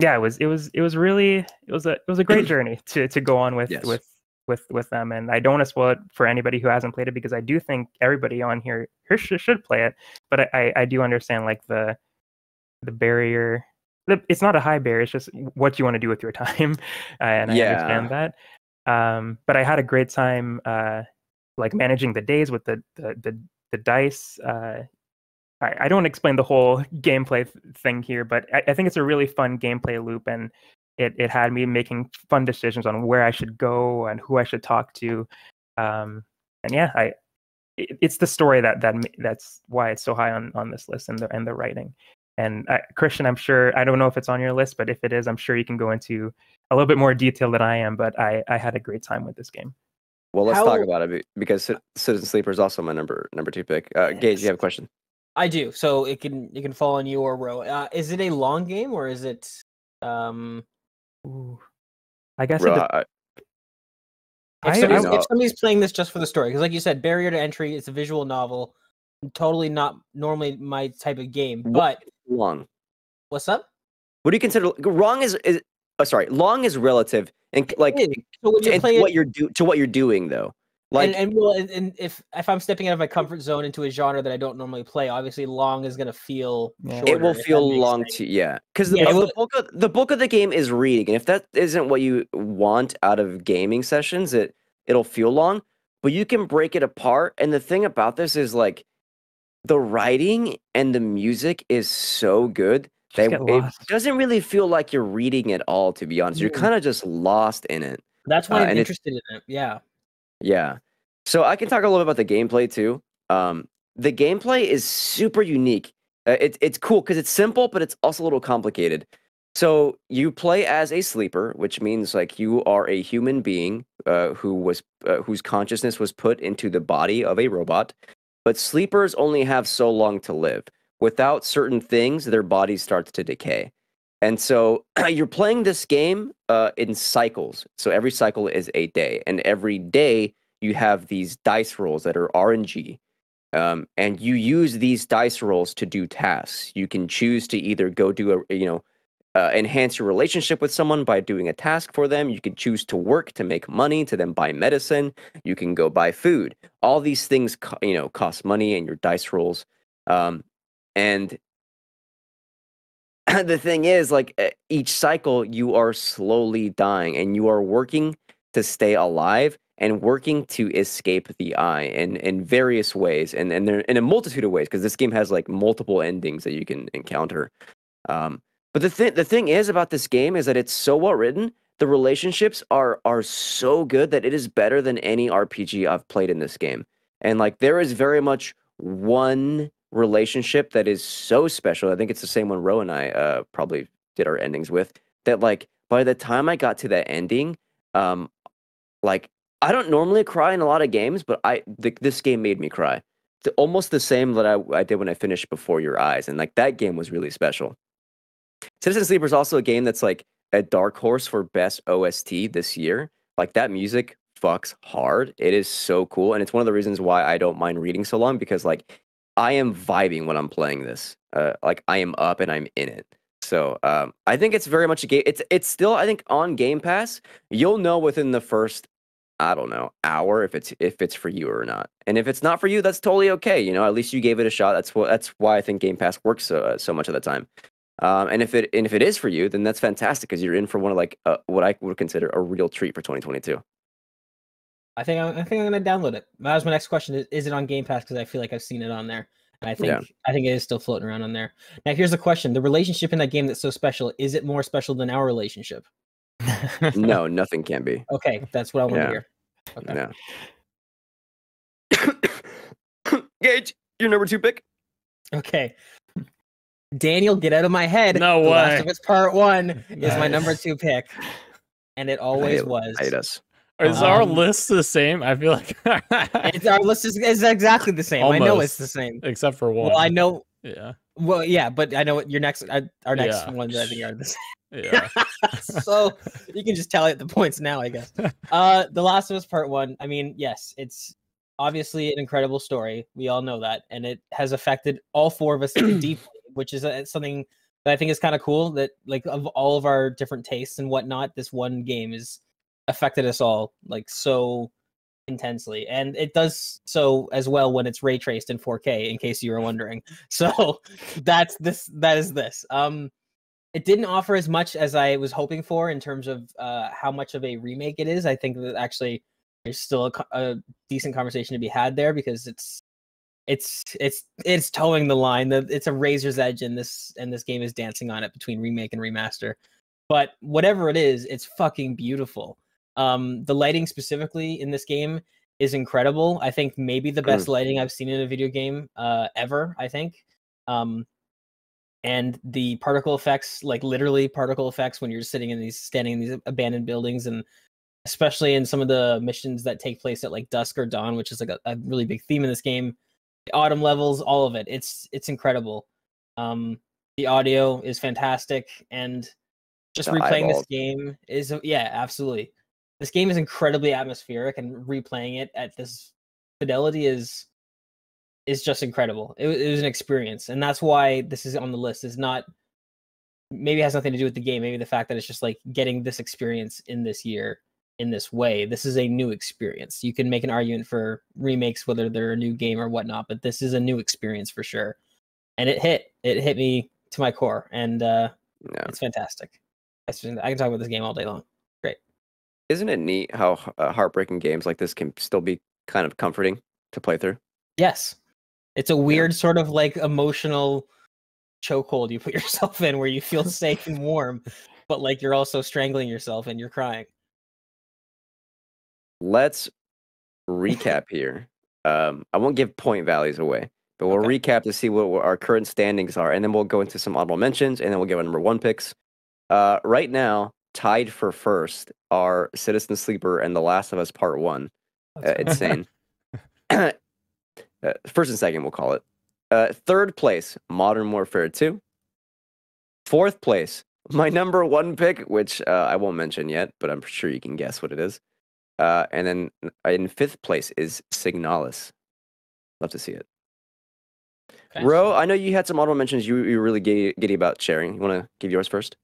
yeah, it was it was it was really it was a it was a great journey to to go on with yes. with with with them. And I don't want to spoil it for anybody who hasn't played it, because I do think everybody on here should play it. But I I do understand like the the barrier. It's not a high barrier. It's just what you want to do with your time, uh, and I yeah. understand that. Um, but I had a great time, uh, like managing the days with the the the, the dice. Uh, I, I don't explain the whole gameplay thing here, but I, I think it's a really fun gameplay loop, and it it had me making fun decisions on where I should go and who I should talk to. Um, and yeah, I it, it's the story that that that's why it's so high on on this list, and the and the writing. And I, Christian, I'm sure, I don't know if it's on your list, but if it is, I'm sure you can go into a little bit more detail than I am, but I, I had a great time with this game. Well, let's How... talk about it, because Citizen Sleeper is also my number number two pick. Uh, yes. Gage, you have a question? I do, so it can it can fall on you or Ro. Uh, is it a long game, or is it... Um... Ooh. I guess Ro, it... De- I... If, I, somebody's, I, if somebody's playing this just for the story, because like you said, barrier to entry, it's a visual novel, totally not normally my type of game, but... Long. What's up? What do you consider... Long is... is oh, sorry, long is relative, and like so when you're and playing, what you're do, to what you're doing, though. Like, and, and well, and, and if if I'm stepping out of my comfort zone into a genre that I don't normally play, obviously long is gonna feel. Yeah. Shorter, it will feel long sense. to yeah, because the, yeah, the bulk of the bulk of the game is reading, and if that isn't what you want out of gaming sessions, it it'll feel long. But you can break it apart, and the thing about this is like, the writing and the music is so good. They, it doesn't really feel like you're reading at all, to be honest. Mm. You're kind of just lost in it. That's why uh, I'm interested in it. Yeah. Yeah. So I can talk a little bit about the gameplay too. Um, the gameplay is super unique. Uh, it, it's cool because it's simple, but it's also a little complicated. So you play as a sleeper, which means like you are a human being uh, who was uh, whose consciousness was put into the body of a robot. But sleepers only have so long to live. Without certain things, their body starts to decay. And so you're playing this game uh, in cycles. So every cycle is a day. And every day you have these dice rolls that are R N G. Um, and you use these dice rolls to do tasks. You can choose to either go do, a, you know, uh, enhance your relationship with someone by doing a task for them. You can choose to work to make money, to then buy medicine. You can go buy food. All these things, co- you know, cost money and your dice rolls. Um, And the thing is, like, each cycle, you are slowly dying, and you are working to stay alive and working to escape the eye in, in various ways, and, and they're in a multitude of ways, because this game has, like, multiple endings that you can encounter. Um, but the, th- the thing is about this game is that it's so well-written, the relationships are are so good that it is better than any R P G I've played in this game. And, like, there is very much one... relationship that is so special. I think it's the same one Ro and I uh probably did our endings with, that like by the time I got to that ending, um like I don't normally cry in a lot of games, but I th- this game made me cry. It's almost the same that I, I did when I finished Before Your Eyes, and like that game was really special. Citizen Sleeper is also a game that's like a dark horse for best O S T this year. Like that music fucks hard. It is so cool, and it's one of the reasons why I don't mind reading so long, because like I am vibing when I'm playing this. Uh, like I am up and I'm in it. So um, I think it's very much a game. It's it's still I think on Game Pass. You'll know within the first I don't know hour if it's if it's for you or not. And if it's not for you, that's totally okay. You know, at least you gave it a shot. That's what that's why I think Game Pass works so uh, so much of the time. Um, and if it and if it is for you, then that's fantastic, because you're in for one of like uh, what I would consider a real treat for twenty twenty-two. I think I'm, I think I'm gonna download it. That was my next question: is, is it on Game Pass? Because I feel like I've seen it on there, and I think yeah. I think it is still floating around on there. Now, here's the question: the relationship in that game that's so special, is it more special than our relationship? No, nothing can be. Okay, that's what I want yeah. to hear. Okay. No. Gage, your number two pick. Okay. Daniel, get out of my head. No way. The Last of Us Part One nice. Is my number two pick, and it always I, was. I hate us. Is um, our list the same? I feel like it's, our list is, is exactly the same. Almost, I know it's the same, except for one. Well, I know. Yeah. Well, yeah, but I know what your next, I, our next yeah. ones I think are the same. Yeah. So you can just tally at the points now, I guess. Uh, The Last of Us Part One. I mean, yes, it's obviously an incredible story. We all know that, and it has affected all four of us deeply, which is uh, something that I think is kind of cool. That like of all of our different tastes and whatnot, this one game is. Affected us all like so intensely, and it does so as well when it's ray traced in four K, in case you were wondering. So that's this that is this um it didn't offer as much as I was hoping for in terms of uh how much of a remake it is. I think that actually there's still a, a decent conversation to be had there, because it's it's it's it's towing the line that it's a razor's edge, and this and this game is dancing on it between remake and remaster. But whatever it is, it's fucking beautiful. Um, the lighting specifically in this game is incredible. I think maybe the best lighting I've seen in a video game uh, ever, I think. Um, and the particle effects, like literally particle effects, when you're sitting in these, standing in these abandoned buildings, and especially in some of the missions that take place at like dusk or dawn, which is like a, a really big theme in this game. The autumn levels, all of it, it's it's incredible. Um, the audio is fantastic, and just the replaying eyeballs. This game is yeah, absolutely. This game is incredibly atmospheric, and replaying it at this fidelity is is just incredible. It, it was an experience, and that's why this is on the list. It's not, maybe it has nothing to do with the game. Maybe the fact that it's just like getting this experience in this year in this way. This is a new experience. You can make an argument for remakes, whether they're a new game or whatnot, but this is a new experience for sure. And it hit. It hit me to my core, and uh, no. It's fantastic. I can talk about this game all day long. Great. Isn't it neat how heartbreaking games like this can still be kind of comforting to play through? Yes. It's a weird yeah. sort of like emotional chokehold you put yourself in, where you feel safe and warm, but like you're also strangling yourself and you're crying. Let's recap here. Um, I won't give point values away, but we'll okay. recap to see what our current standings are, and then we'll go into some honorable mentions, and then we'll give our number one picks. Uh, right now, tied for first are Citizen Sleeper and The Last of Us Part One. Uh, insane. uh, first and second, we'll call it. Uh, third place, Modern Warfare two. Fourth place, my number one pick, which uh, I won't mention yet, but I'm sure you can guess what it is. Uh, and then in fifth place is Signalis. Love to see it. Okay. Ro, I know you had some honorable mentions you, you were really giddy, giddy about sharing. You want to give yours first?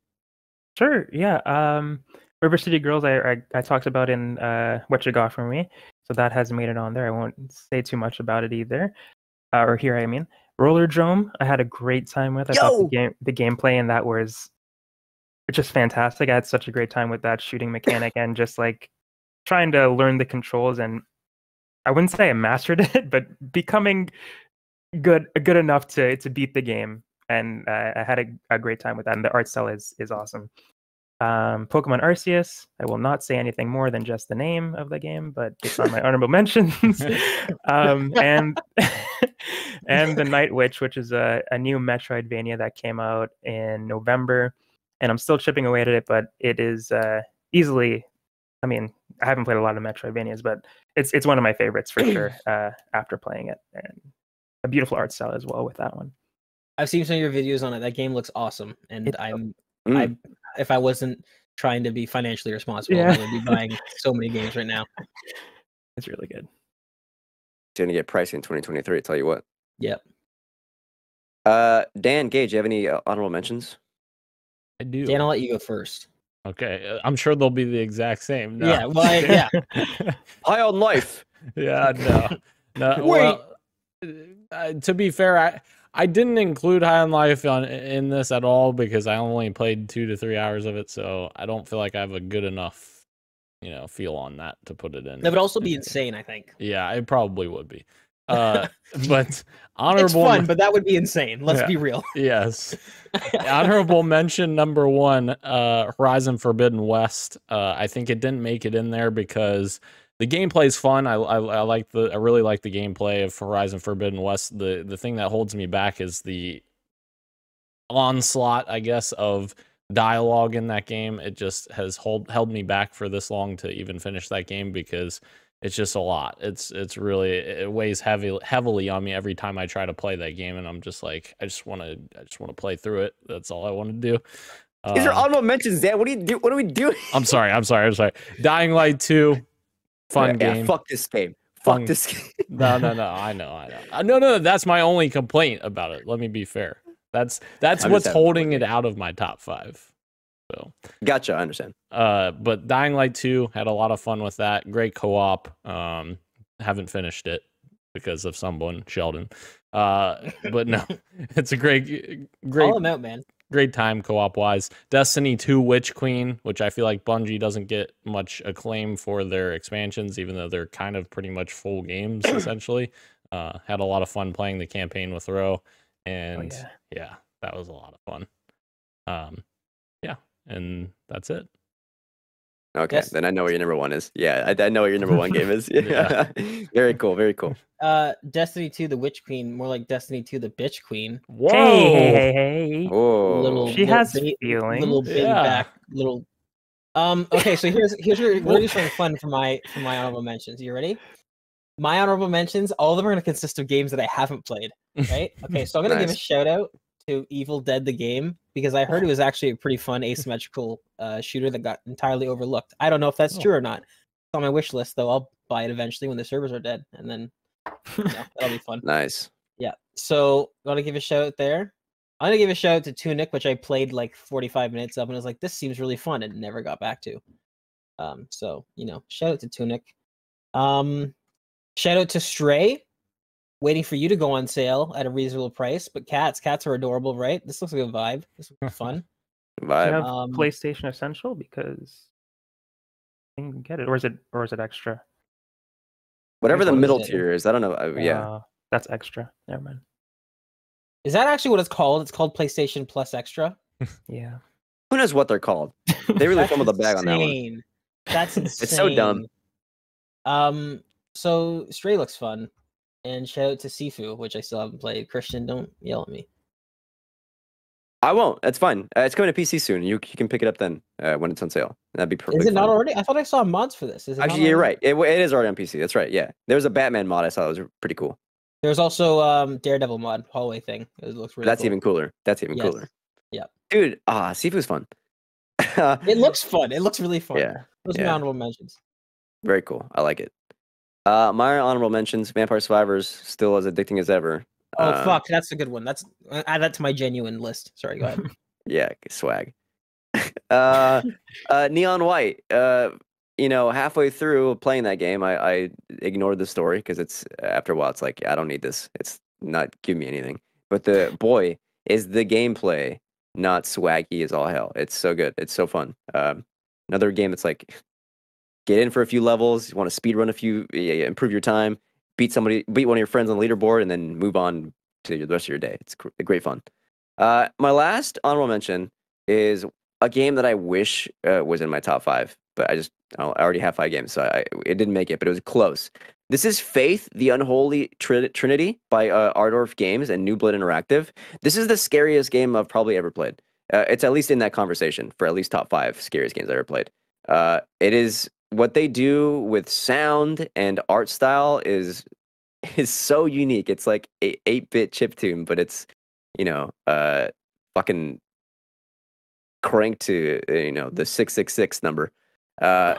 Sure, yeah. Um, River City Girls, I, I I talked about in uh, What You Got From Me, so that has made it on there. I won't say too much about it either, uh, or here I mean. Roller Drome, I had a great time with. I Yo! thought the game, the gameplay in that was just fantastic. I had such a great time with that shooting mechanic and just like trying to learn the controls. And I wouldn't say I mastered it, but becoming good good enough to to beat the game. And uh, I had a, a great time with that. And the art style is is awesome. Um, Pokemon Arceus. I will not say anything more than just the name of the game, but it's on my honorable mentions. um, and and the Night Witch, which is a, a new Metroidvania that came out in November. And I'm still chipping away at it, but it is uh, easily. I mean, I haven't played a lot of Metroidvanias, but it's it's one of my favorites for sure. Uh, after playing it, and a beautiful art style as well with that one. I've seen some of your videos on it. That game looks awesome, and it's, I'm, mm. I, if I wasn't trying to be financially responsible, yeah. I would be buying so many games right now. It's really good. It's going to get pricey in twenty twenty-three. I tell you what. Yep. Uh, Dan, Gage, you have any uh, honorable mentions? I do. Dan, I'll let you go first. Okay, I'm sure they'll be the exact same. No. Yeah, well, I, yeah. High on Life. Yeah, no, no. Well, uh, to be fair, I. I didn't include High on Life on, in this at all because I only played two to three hours of it, so I don't feel like I have a good enough, you know, feel on that to put it in. That would also be insane, I think. Yeah, it probably would be. Uh, but honorable, it's fun, but that would be insane. Let's yeah, be real. Yes. Honorable mention number one: uh, Horizon Forbidden West. Uh, I think it didn't make it in there because. The gameplay is fun. I, I I like the I really like the gameplay of Horizon Forbidden West. The the thing that holds me back is the onslaught, I guess, of dialogue in that game. It just has hold held me back for this long to even finish that game because it's just a lot. It's it's really it weighs heavy heavily on me every time I try to play that game, and I'm just like I just want to I just want to play through it. That's all I want to do. Um, These are honorable mentions, Dan. What do you do? What are we doing? I'm sorry. I'm sorry. I'm sorry. Dying Light two. Fun yeah, game. Yeah, fuck this game. Fun. Fuck this game. no, no, no. I know. I know. No, no, no. That's my only complaint about it. Let me be fair. That's that's I what's holding it out of my top five. So gotcha. I understand. Uh, but Dying Light two, had a lot of fun with that. Great co-op. Um, haven't finished it because of someone, Sheldon. Uh, but no, it's a great, great. All out, man. Great time co-op wise. Destiny two Witch Queen, which I feel like Bungie doesn't get much acclaim for their expansions, even though they're kind of pretty much full games, essentially. Uh, had a lot of fun playing the campaign with Ro. And oh, yeah. yeah, that was a lot of fun. Um, yeah, and that's it. Okay, yes. Then I know what your number one is. Yeah, I, I know what your number one game is. Yeah. yeah. Very cool, very cool. Uh, Destiny two, the Witch Queen, more like Destiny two, the Bitch Queen. Whoa! Hey, hey, hey. Little, she little has bait, feelings. Little big yeah. back, little... Um, okay, so here's here's your really something fun for my for my honorable mentions. You ready? My honorable mentions, all of them are going to consist of games that I haven't played, right? Okay, so I'm going nice. to give a shout-out to Evil Dead the game, because I heard it was actually a pretty fun asymmetrical uh, shooter that got entirely overlooked. I don't know if that's oh. true or not. It's on my wish list, though. I'll buy it eventually when the servers are dead, and then you know, that'll be fun. Nice. Yeah, so I want to give a shout-out there. I'm going to give a shout-out to Tunic, which I played like forty-five minutes of, and I was like, this seems really fun, and never got back to. Um, so, you know, shout-out to Tunic. Um... Shout out to Stray, waiting for you to go on sale at a reasonable price. But cats, cats are adorable, right? This looks like a vibe. This looks fun. Vibe. Have um, PlayStation Essential because you can get it, or is it, or is it extra? Whatever the what middle is tier is, I don't know. I, yeah, uh, that's extra. Never mind. Is that actually what it's called? It's called PlayStation Plus Extra. yeah. Who knows what they're called? They really fumbled the bag on that one. That's insane. It's so dumb. Um. So Stray looks fun, and shout out to Sifu, which I still haven't played. Christian, don't yell at me. I won't. That's fine. Uh, it's coming to P C soon. You you can pick it up then uh, when it's on sale. That'd be perfect. Is it not already? I thought I saw mods for this. Is it Actually, you're right. It, it is already on P C. That's right. Yeah, there was a Batman mod I saw. It was pretty cool. There's also um, Daredevil mod hallway thing. It looks really. That's cool. even cooler. That's even yes. cooler. Yeah. Dude, ah, Sifu's fun. It looks fun. It looks really fun. Yeah. Those yeah. honorable mentions. Very cool. I like it. Uh, my honorable mentions: Vampire Survivors, still as addicting as ever. Oh uh, fuck, that's a good one. That's add that to my genuine list. Sorry, go ahead. yeah, swag. uh, uh, Neon White. Uh, you know, halfway through playing that game, I, I ignored the story because it's after a while, it's like I don't need this. It's not giving me anything. But the boy is the gameplay not swaggy as all hell. It's so good. It's so fun. Um, another game that's like. Get in for a few levels. You want to speed run a few, improve your time, beat somebody, beat one of your friends on the leaderboard, and then move on to the rest of your day. It's great fun. Uh, my last honorable mention is a game that I wish uh, was in my top five, but I just I already have five games, so I, it didn't make it. But it was close. This is Faith: The Unholy Tr- Trinity by uh, Ardorf Games and New Blood Interactive. This is the scariest game I've probably ever played. Uh, it's at least in that conversation for at least top five scariest games I ever played. Uh, it is. What they do with sound and art style is is so unique. It's like a eight-bit chiptune, but it's, you know, uh, fucking cranked to, you know, the six six six number. Uh,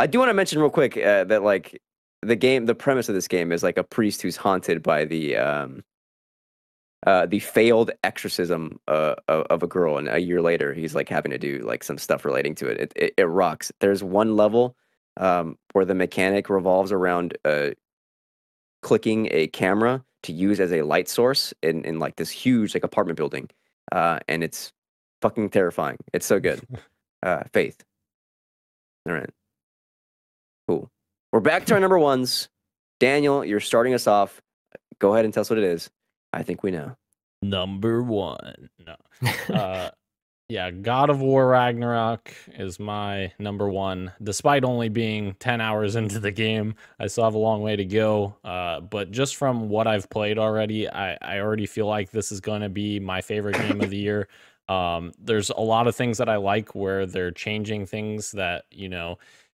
I do want to mention real quick uh, that, like, the game, the premise of this game is, like, a priest who's haunted by the um, uh, the failed exorcism uh, of a girl, and a year later he's like having to do like some stuff relating to it. It it, it rocks. There's one level um, where the mechanic revolves around uh, clicking a camera to use as a light source in, in like this huge like apartment building, uh, and it's fucking terrifying. It's so good. Uh, Faith. All right. Cool. We're back to our number ones. Daniel, you're starting us off. Go ahead and tell us what it is. I think we know. Number one. No. Uh, yeah, God of War Ragnarok is my number one. Despite only being ten hours into the game, I still have a long way to go. Uh, but just from what I've played already, I, I already feel like this is going to be my favorite game of the year. Um, there's a lot of things that I like where they're changing things that, you know,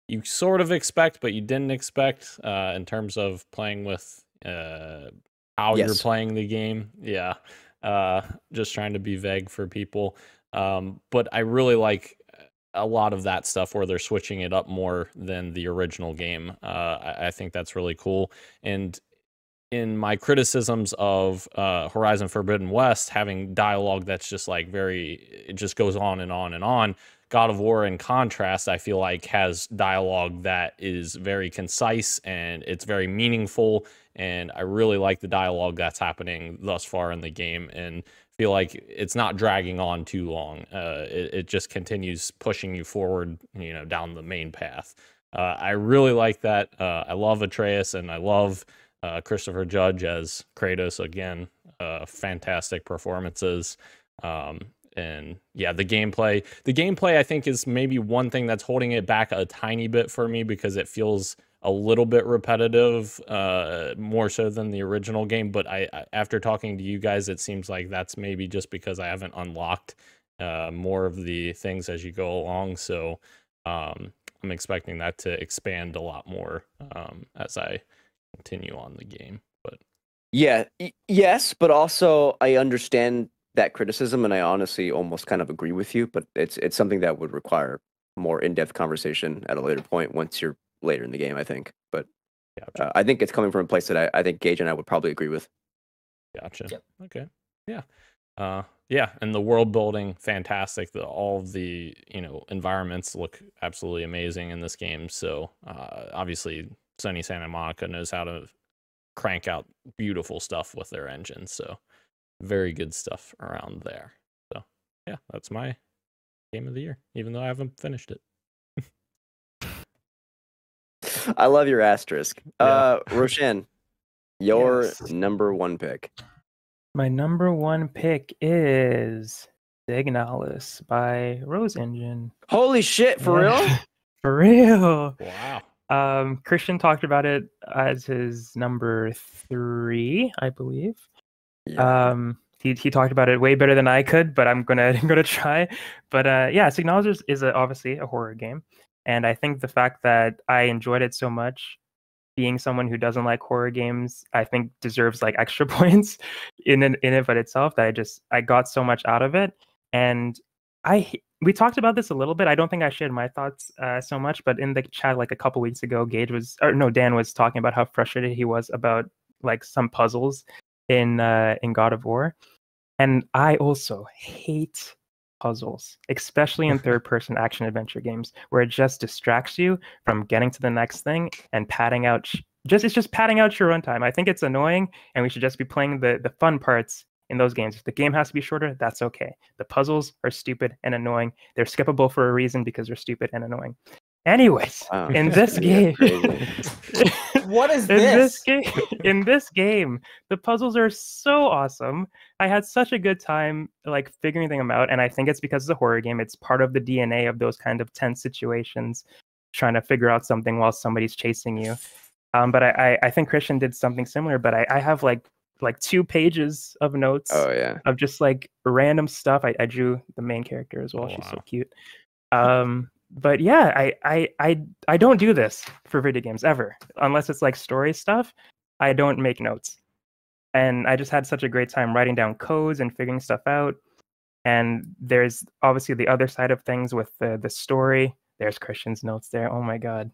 you sort of expect, but you didn't expect uh, in terms of playing with... Uh, how yes. you're playing the game. Yeah. Uh, just trying to be vague for people. Um, but I really like a lot of that stuff where they're switching it up more than the original game. Uh, I, I think that's really cool. And in my criticisms of uh, Horizon Forbidden West, having dialogue that's just like very, it just goes on and on and on. God of War, in contrast, I feel like has dialogue that is very concise and it's very meaningful. And I really like the dialogue that's happening thus far in the game and feel like it's not dragging on too long. Uh, it, it just continues pushing you forward, you know, down the main path. Uh, I really like that. Uh, I love Atreus and I love uh, Christopher Judge as Kratos again. Uh, fantastic performances. Um, And yeah, the gameplay, the gameplay I think is maybe one thing that's holding it back a tiny bit for me, because it feels a little bit repetitive, uh, more so than the original game. But I, I after talking to you guys, it seems like that's maybe just because I haven't unlocked uh, more of the things as you go along. So um, I'm expecting that to expand a lot more um, as I continue on the game. But yeah, y- yes, but also I understand that criticism, and I honestly almost kind of agree with you, but it's it's something that would require more in-depth conversation at a later point once you're later in the game, I think. But gotcha. uh, I think it's coming from a place that I, I think Gage and I would probably agree with. Gotcha. Yep. Okay. Yeah. Uh, yeah. And the world building, fantastic. The, all of the, you know, environments look absolutely amazing in this game. So uh, obviously Sunny Santa Monica knows how to crank out beautiful stuff with their engines. So very good stuff around there. So yeah, that's my game of the year, even though I haven't finished it. I love your asterisk. Yeah. Uh, Roshan, your yes. number one pick. My number one pick is Signalis by Rose Engine. Holy shit, for real? For real. Wow. Um, Christian talked about it as his number three, I believe. Yeah. Um, he he talked about it way better than I could, but I'm gonna I'm gonna try. But uh, yeah, Signalis is, is a, obviously a horror game, and I think the fact that I enjoyed it so much, being someone who doesn't like horror games, I think deserves like extra points in in it but itself. That I just I got so much out of it, and I we talked about this a little bit. I don't think I shared my thoughts uh, so much, but in the chat like a couple weeks ago, Gage was or no Dan was talking about how frustrated he was about like some puzzles in uh in God of War, and I also hate puzzles, especially in third person action adventure games, where it just distracts you from getting to the next thing and padding out sh- just it's just padding out your runtime. I think it's annoying, and we should just be playing the the fun parts in those games. If the game has to be shorter, that's okay. The puzzles are stupid and annoying. They're skippable for a reason, because they're stupid and annoying. Anyways, wow. in this game, what is this? In this game, in this game, the puzzles are so awesome. I had such a good time like figuring them out, and I think it's because it's a horror game. It's part of the D N A of those kind of tense situations, trying to figure out something while somebody's chasing you. Um, but I, I, I think Christian did something similar. But I, I have like like two pages of notes oh, yeah. of just like random stuff. I, I drew the main character as well. Oh, she's wow. so cute. Um. But yeah, I, I I I don't do this for video games ever, unless it's like story stuff. I don't make notes, and I just had such a great time writing down codes and figuring stuff out. And there's obviously the other side of things with the the story. There's Christian's notes there. Oh my god,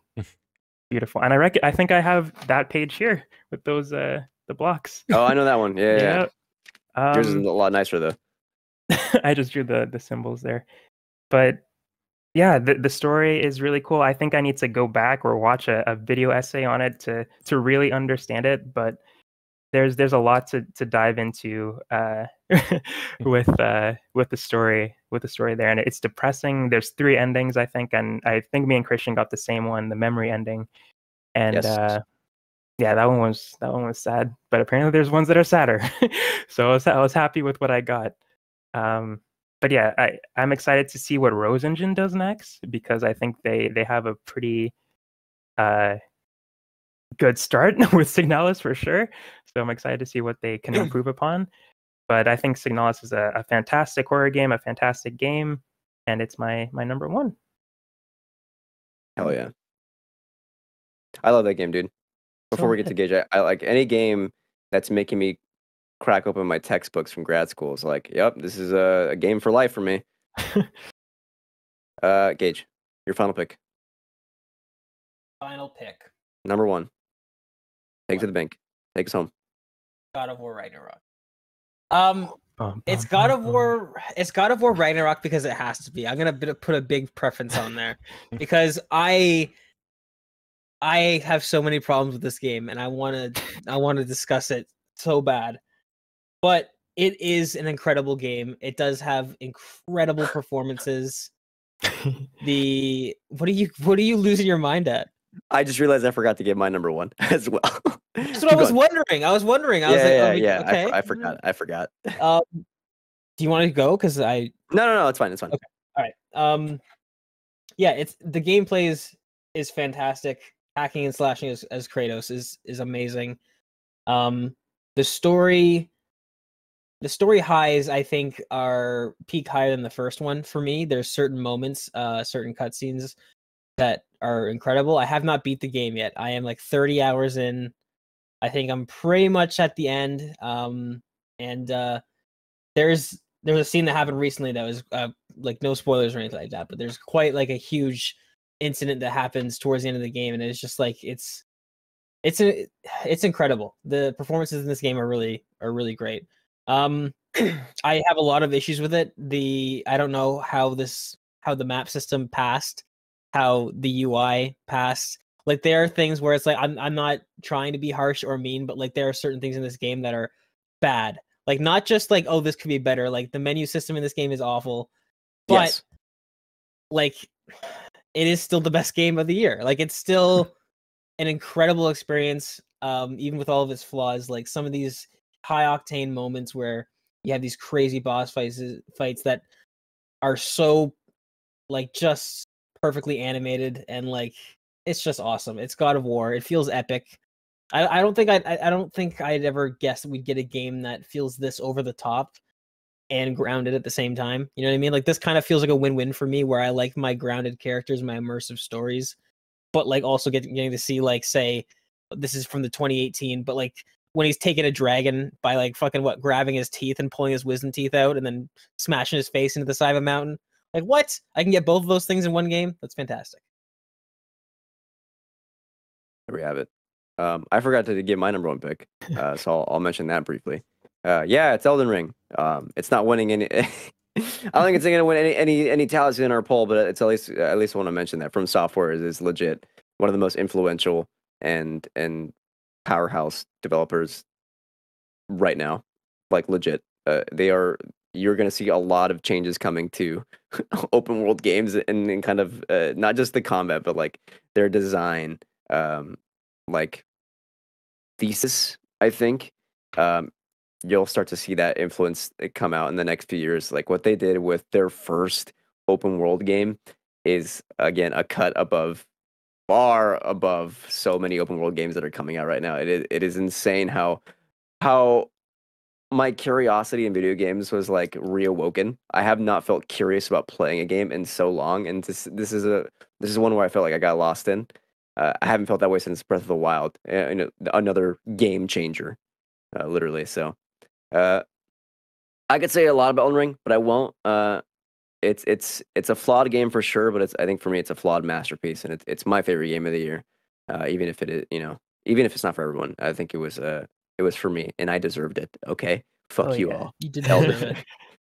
beautiful. And I rec- I think I have that page here with those uh the blocks. Oh, I know that one. Yeah, yeah. yeah. Um, yours is a lot nicer though. I just drew the the symbols there, but. Yeah, the, the story is really cool. I think I need to go back or watch a, a video essay on it to to really understand it. But there's there's a lot to, to dive into uh, with uh, with the story with the story there, and it's depressing. There's three endings, I think, and I think me and Christian got the same one, the memory ending. And yes. uh, yeah, that one was that one was sad. But apparently, there's ones that are sadder. So I was, I was happy with what I got. Um, But yeah, I, I'm excited to see what Rose Engine does next, because I think they, they have a pretty uh, good start with Signalis for sure. So I'm excited to see what they can improve upon. But I think Signalis is a, a fantastic horror game, a fantastic game, and it's my, my number one. Hell yeah. I love that game, dude. Before oh, we get to Gage, I, I like any game that's making me crack open my textbooks from grad school. It's like, yep, this is a, a game for life for me. uh, Gage, your final pick. Final pick. Number one. Take it to the bank. Take us home. God of War Ragnarok. Um, um it's um, God of um, War. It's God of War Ragnarok because it has to be. I'm gonna put a big preference on there because I. I have so many problems with this game, and I wanna I want to discuss it so bad. But it is an incredible game. It does have incredible performances. the what do you what are you losing your mind at? I just realized I forgot to give my number one as well. That's what Keep I was going. wondering. I was wondering. I yeah, was like, yeah, oh, yeah. Okay. I, I forgot. I forgot. Um, do you want to go? Because I no no no it's fine it's fine. Okay. All right. Um, yeah, it's the gameplay is is fantastic. Hacking and slashing as, as Kratos is is amazing. Um, the story, the story highs I think are peak higher than the first one for me. There's certain moments, uh, certain cutscenes that are incredible. I have not beat the game yet. I am like thirty hours in. I think I'm pretty much at the end. Um, and uh, there's there's a scene that happened recently that was uh, like no spoilers or anything like that, but there's quite like a huge incident that happens towards the end of the game, and it's just like it's it's a, it's incredible. The performances in this game are really are really great. Um, I have a lot of issues with it. The I don't know how this how the map system passed, how the U I passed. Like there are things where it's like I'm I'm not trying to be harsh or mean, but like there are certain things in this game that are bad. Like not just like oh this could be better. Like the menu system in this game is awful, but yes. like it is still the best game of the year. Like it's still an incredible experience, um, even with all of its flaws. Like some of these high octane moments where you have these crazy boss fights fights that are so like just perfectly animated and like. It's just awesome. It's God of War. It feels epic. I, I don't think I I don't think I'd ever guessed we'd get a game that feels this over the top and grounded at the same time. You know what I mean? Like this kind of feels like a win-win for me, where I like my grounded characters, my immersive stories, but like also getting getting to see like say this is from the twenty eighteen, but like when he's taking a dragon by like fucking what grabbing his teeth and pulling his wisdom teeth out and then smashing his face into the side of a mountain. Like what? I can get both of those things in one game. That's fantastic. There we have it. Um, I forgot to give my number one pick, uh, so I'll, I'll mention that briefly. Uh, yeah, it's Elden Ring. Um, it's not winning any. I don't think it's going to win any any any tallies in our poll, but it's at least at least I want to mention that From Software is, is legit one of the most influential and and powerhouse developers right now. Like legit, uh, they are. You're going to see a lot of changes coming to open world games and, and kind of uh, not just the combat, but like their design. Um, like thesis, I think um, you'll start to see that influence come out in the next few years. Like what they did with their first open world game is again a cut above, far above so many open world games that are coming out right now. It is it is insane how how my curiosity in video games was like reawoken. I have not felt curious about playing a game in so long, and this this is a this is one where I felt like I got lost in. Uh, I haven't felt that way since Breath of the Wild, uh, another game changer, uh, literally. So, uh, I could say a lot about Elden Ring, but I won't. Uh, it's it's it's a flawed game for sure, but it's I think for me it's a flawed masterpiece, and it's it's my favorite game of the year. Uh, even if it is, you know, even if it's not for everyone, I think it was uh it was for me, and I deserved it. Okay, fuck oh, you yeah. all. You did deserve it.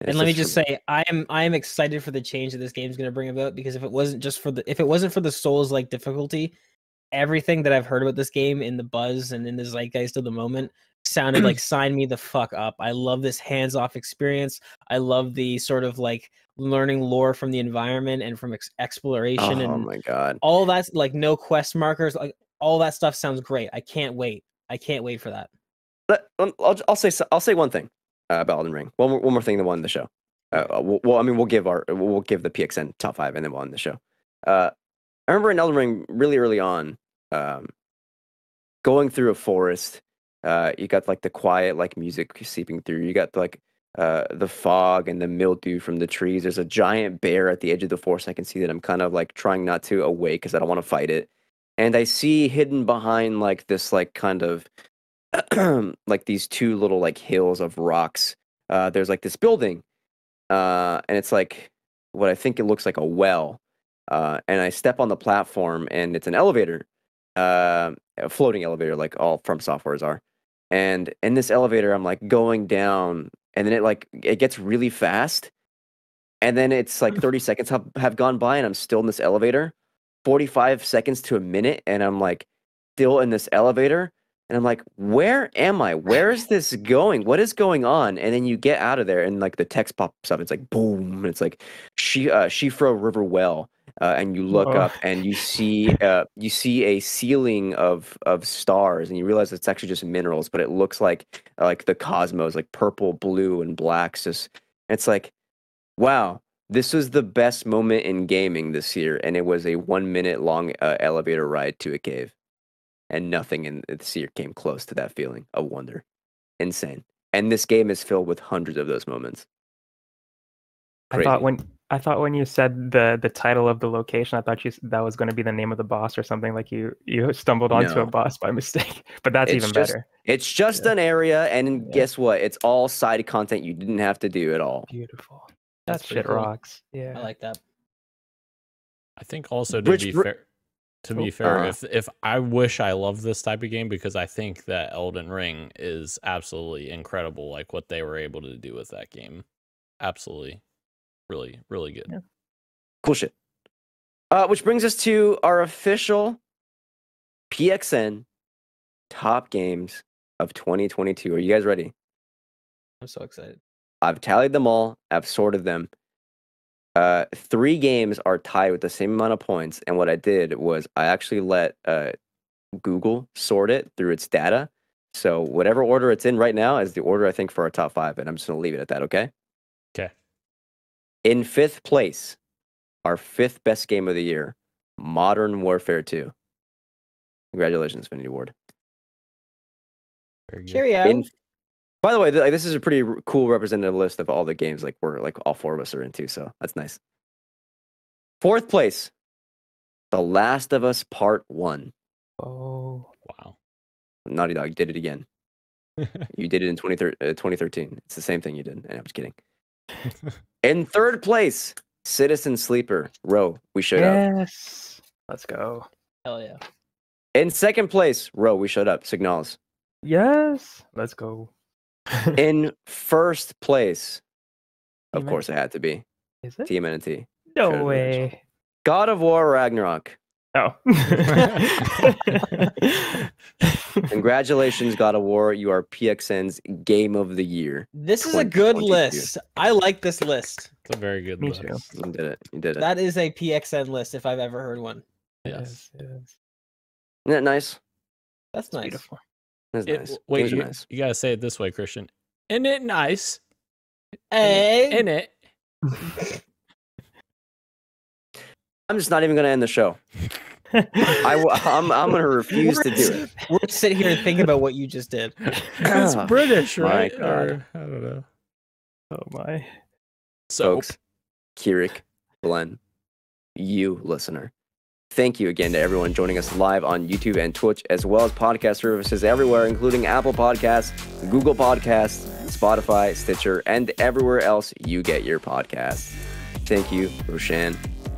And, and let me just say, I am I am excited for the change that this game is going to bring about, because if it wasn't just for the if it wasn't for the Souls like difficulty, everything that I've heard about this game in the buzz and in the zeitgeist of the moment sounded like sign me the fuck up. I love this hands-off experience. I love the sort of like learning lore from the environment and from ex- exploration. Oh, and my God. All that's like no quest markers, like all that stuff sounds great. I can't wait. I can't wait for that. But, um, I'll I'll say I'll say one thing. Uh, about Elden Ring. One more, one more thing than one the show. Uh, well, well, I mean, we'll give our we'll give the P X N top five and then we'll end the show. Uh, I remember in Elden Ring really early on, um, going through a forest. Uh, you got like the quiet, like music seeping through. You got like uh, the fog and the mildew from the trees. There's a giant bear at the edge of the forest. I can see that. I'm kind of like trying not to awake because I don't want to fight it. And I see hidden behind like this, like kind of. like these two little like hills of rocks. Uh, there's like this building, uh, and it's like what I think it looks like a well. Uh, and I step on the platform, and it's an elevator, uh, a floating elevator, like all From Softwares are. And in this elevator, I'm like going down, and then it like it gets really fast, and then it's like thirty seconds have, have gone by, and I'm still in this elevator. forty-five seconds to a minute, and I'm like still in this elevator. And I'm like, where am I? Where is this going? What is going on? And then you get out of there, and like the text pops up. It's like boom. It's like she, uh, Shifro River Well, uh, and you look oh. up and you see, uh, you see a ceiling of of stars, and you realize it's actually just minerals, but it looks like like the cosmos, like purple, blue, and blacks, just It's like, wow, this was the best moment in gaming this year, and it was a one-minute-long uh, elevator ride to a cave. And nothing in this year came close to that feeling of wonder. Insane. And this game is filled with hundreds of those moments. Crazy. I thought when I thought when you said the the title of the location, I thought you that was going to be the name of the boss or something, like you you stumbled onto no. a boss by mistake. But that's it's even just, better. It's just yeah. an area, and yeah. guess what? It's all side content you didn't have to do at all. Beautiful. That that's shit cool. rocks. Yeah, I like that. I think also to Rich, be fair, to be fair, uh-huh. if if I wish I loved this type of game, because I think that Elden Ring is absolutely incredible. Like what they were able to do with that game, absolutely, really, really good. Yeah. Cool shit. Uh, which brings us to our official P X N top games of twenty twenty-two. Are you guys ready? I'm so excited. I've tallied them all. I've sorted them. Uh, three games are tied with the same amount of points. And what I did was I actually let uh, Google sort it through its data. So whatever order it's in right now is the order, I think, for our top five. And I'm just going to leave it at that, okay? Okay. In fifth place, our fifth best game of the year, Modern Warfare two. Congratulations, Infinity Ward. Cheerio. In- By the way, like, this is a pretty cool representative list of all the games like we're like all four of us are into, so that's nice. Fourth place, The Last of Us Part One. Oh wow! Naughty Dog did it again. You did it in twenty thirteen. It's the same thing you did. And I'm just kidding. In third place, Citizen Sleeper. Ro, we showed yes. up. Yes, let's go. Hell yeah! In second place, Ro, we showed up. Signals. Yes, let's go. In first place, of T M N T? Course it had to be. Is it? T M N T. No Shredder's way. Revenge. God of War Ragnarok. Oh. Congratulations, God of War. You are P X N's game of the year. This is a good list. I like this list. It's a very good Me list. Too. You did it. You did it. That is a P X N list if I've ever heard one. Yes. yes. Isn't that nice? That's, That's nice. Beautiful. It, nice. Wait, you, nice. You gotta say it this way, Christian. Isn't it nice? Hey, in it. I'm just not even gonna end the show. I, I'm, I'm gonna refuse to do it. We're gonna sit here and think about what you just did. It's British, right? My or, I don't know. Oh my. So, folks, Kirik, Glenn, you listener. Thank you again to everyone joining us live on YouTube and Twitch, as well as podcast services everywhere, including Apple Podcasts, Google Podcasts, Spotify, Stitcher, and everywhere else you get your podcasts. Thank you, Roshan.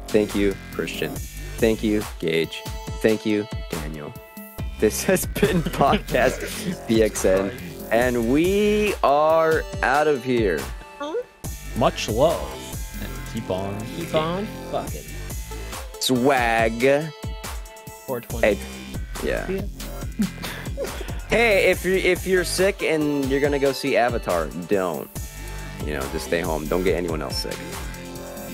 Thank you, Christian. Thank you, Gage. Thank you, Daniel. This has been Podcast P X N, and we are out of here. Much love, and keep on, keep, keep on fucking. Swag four twenty. Hey, yeah. yeah. Hey, if you're if you're sick and you're gonna go see Avatar, don't. You know, just stay home. Don't get anyone else sick.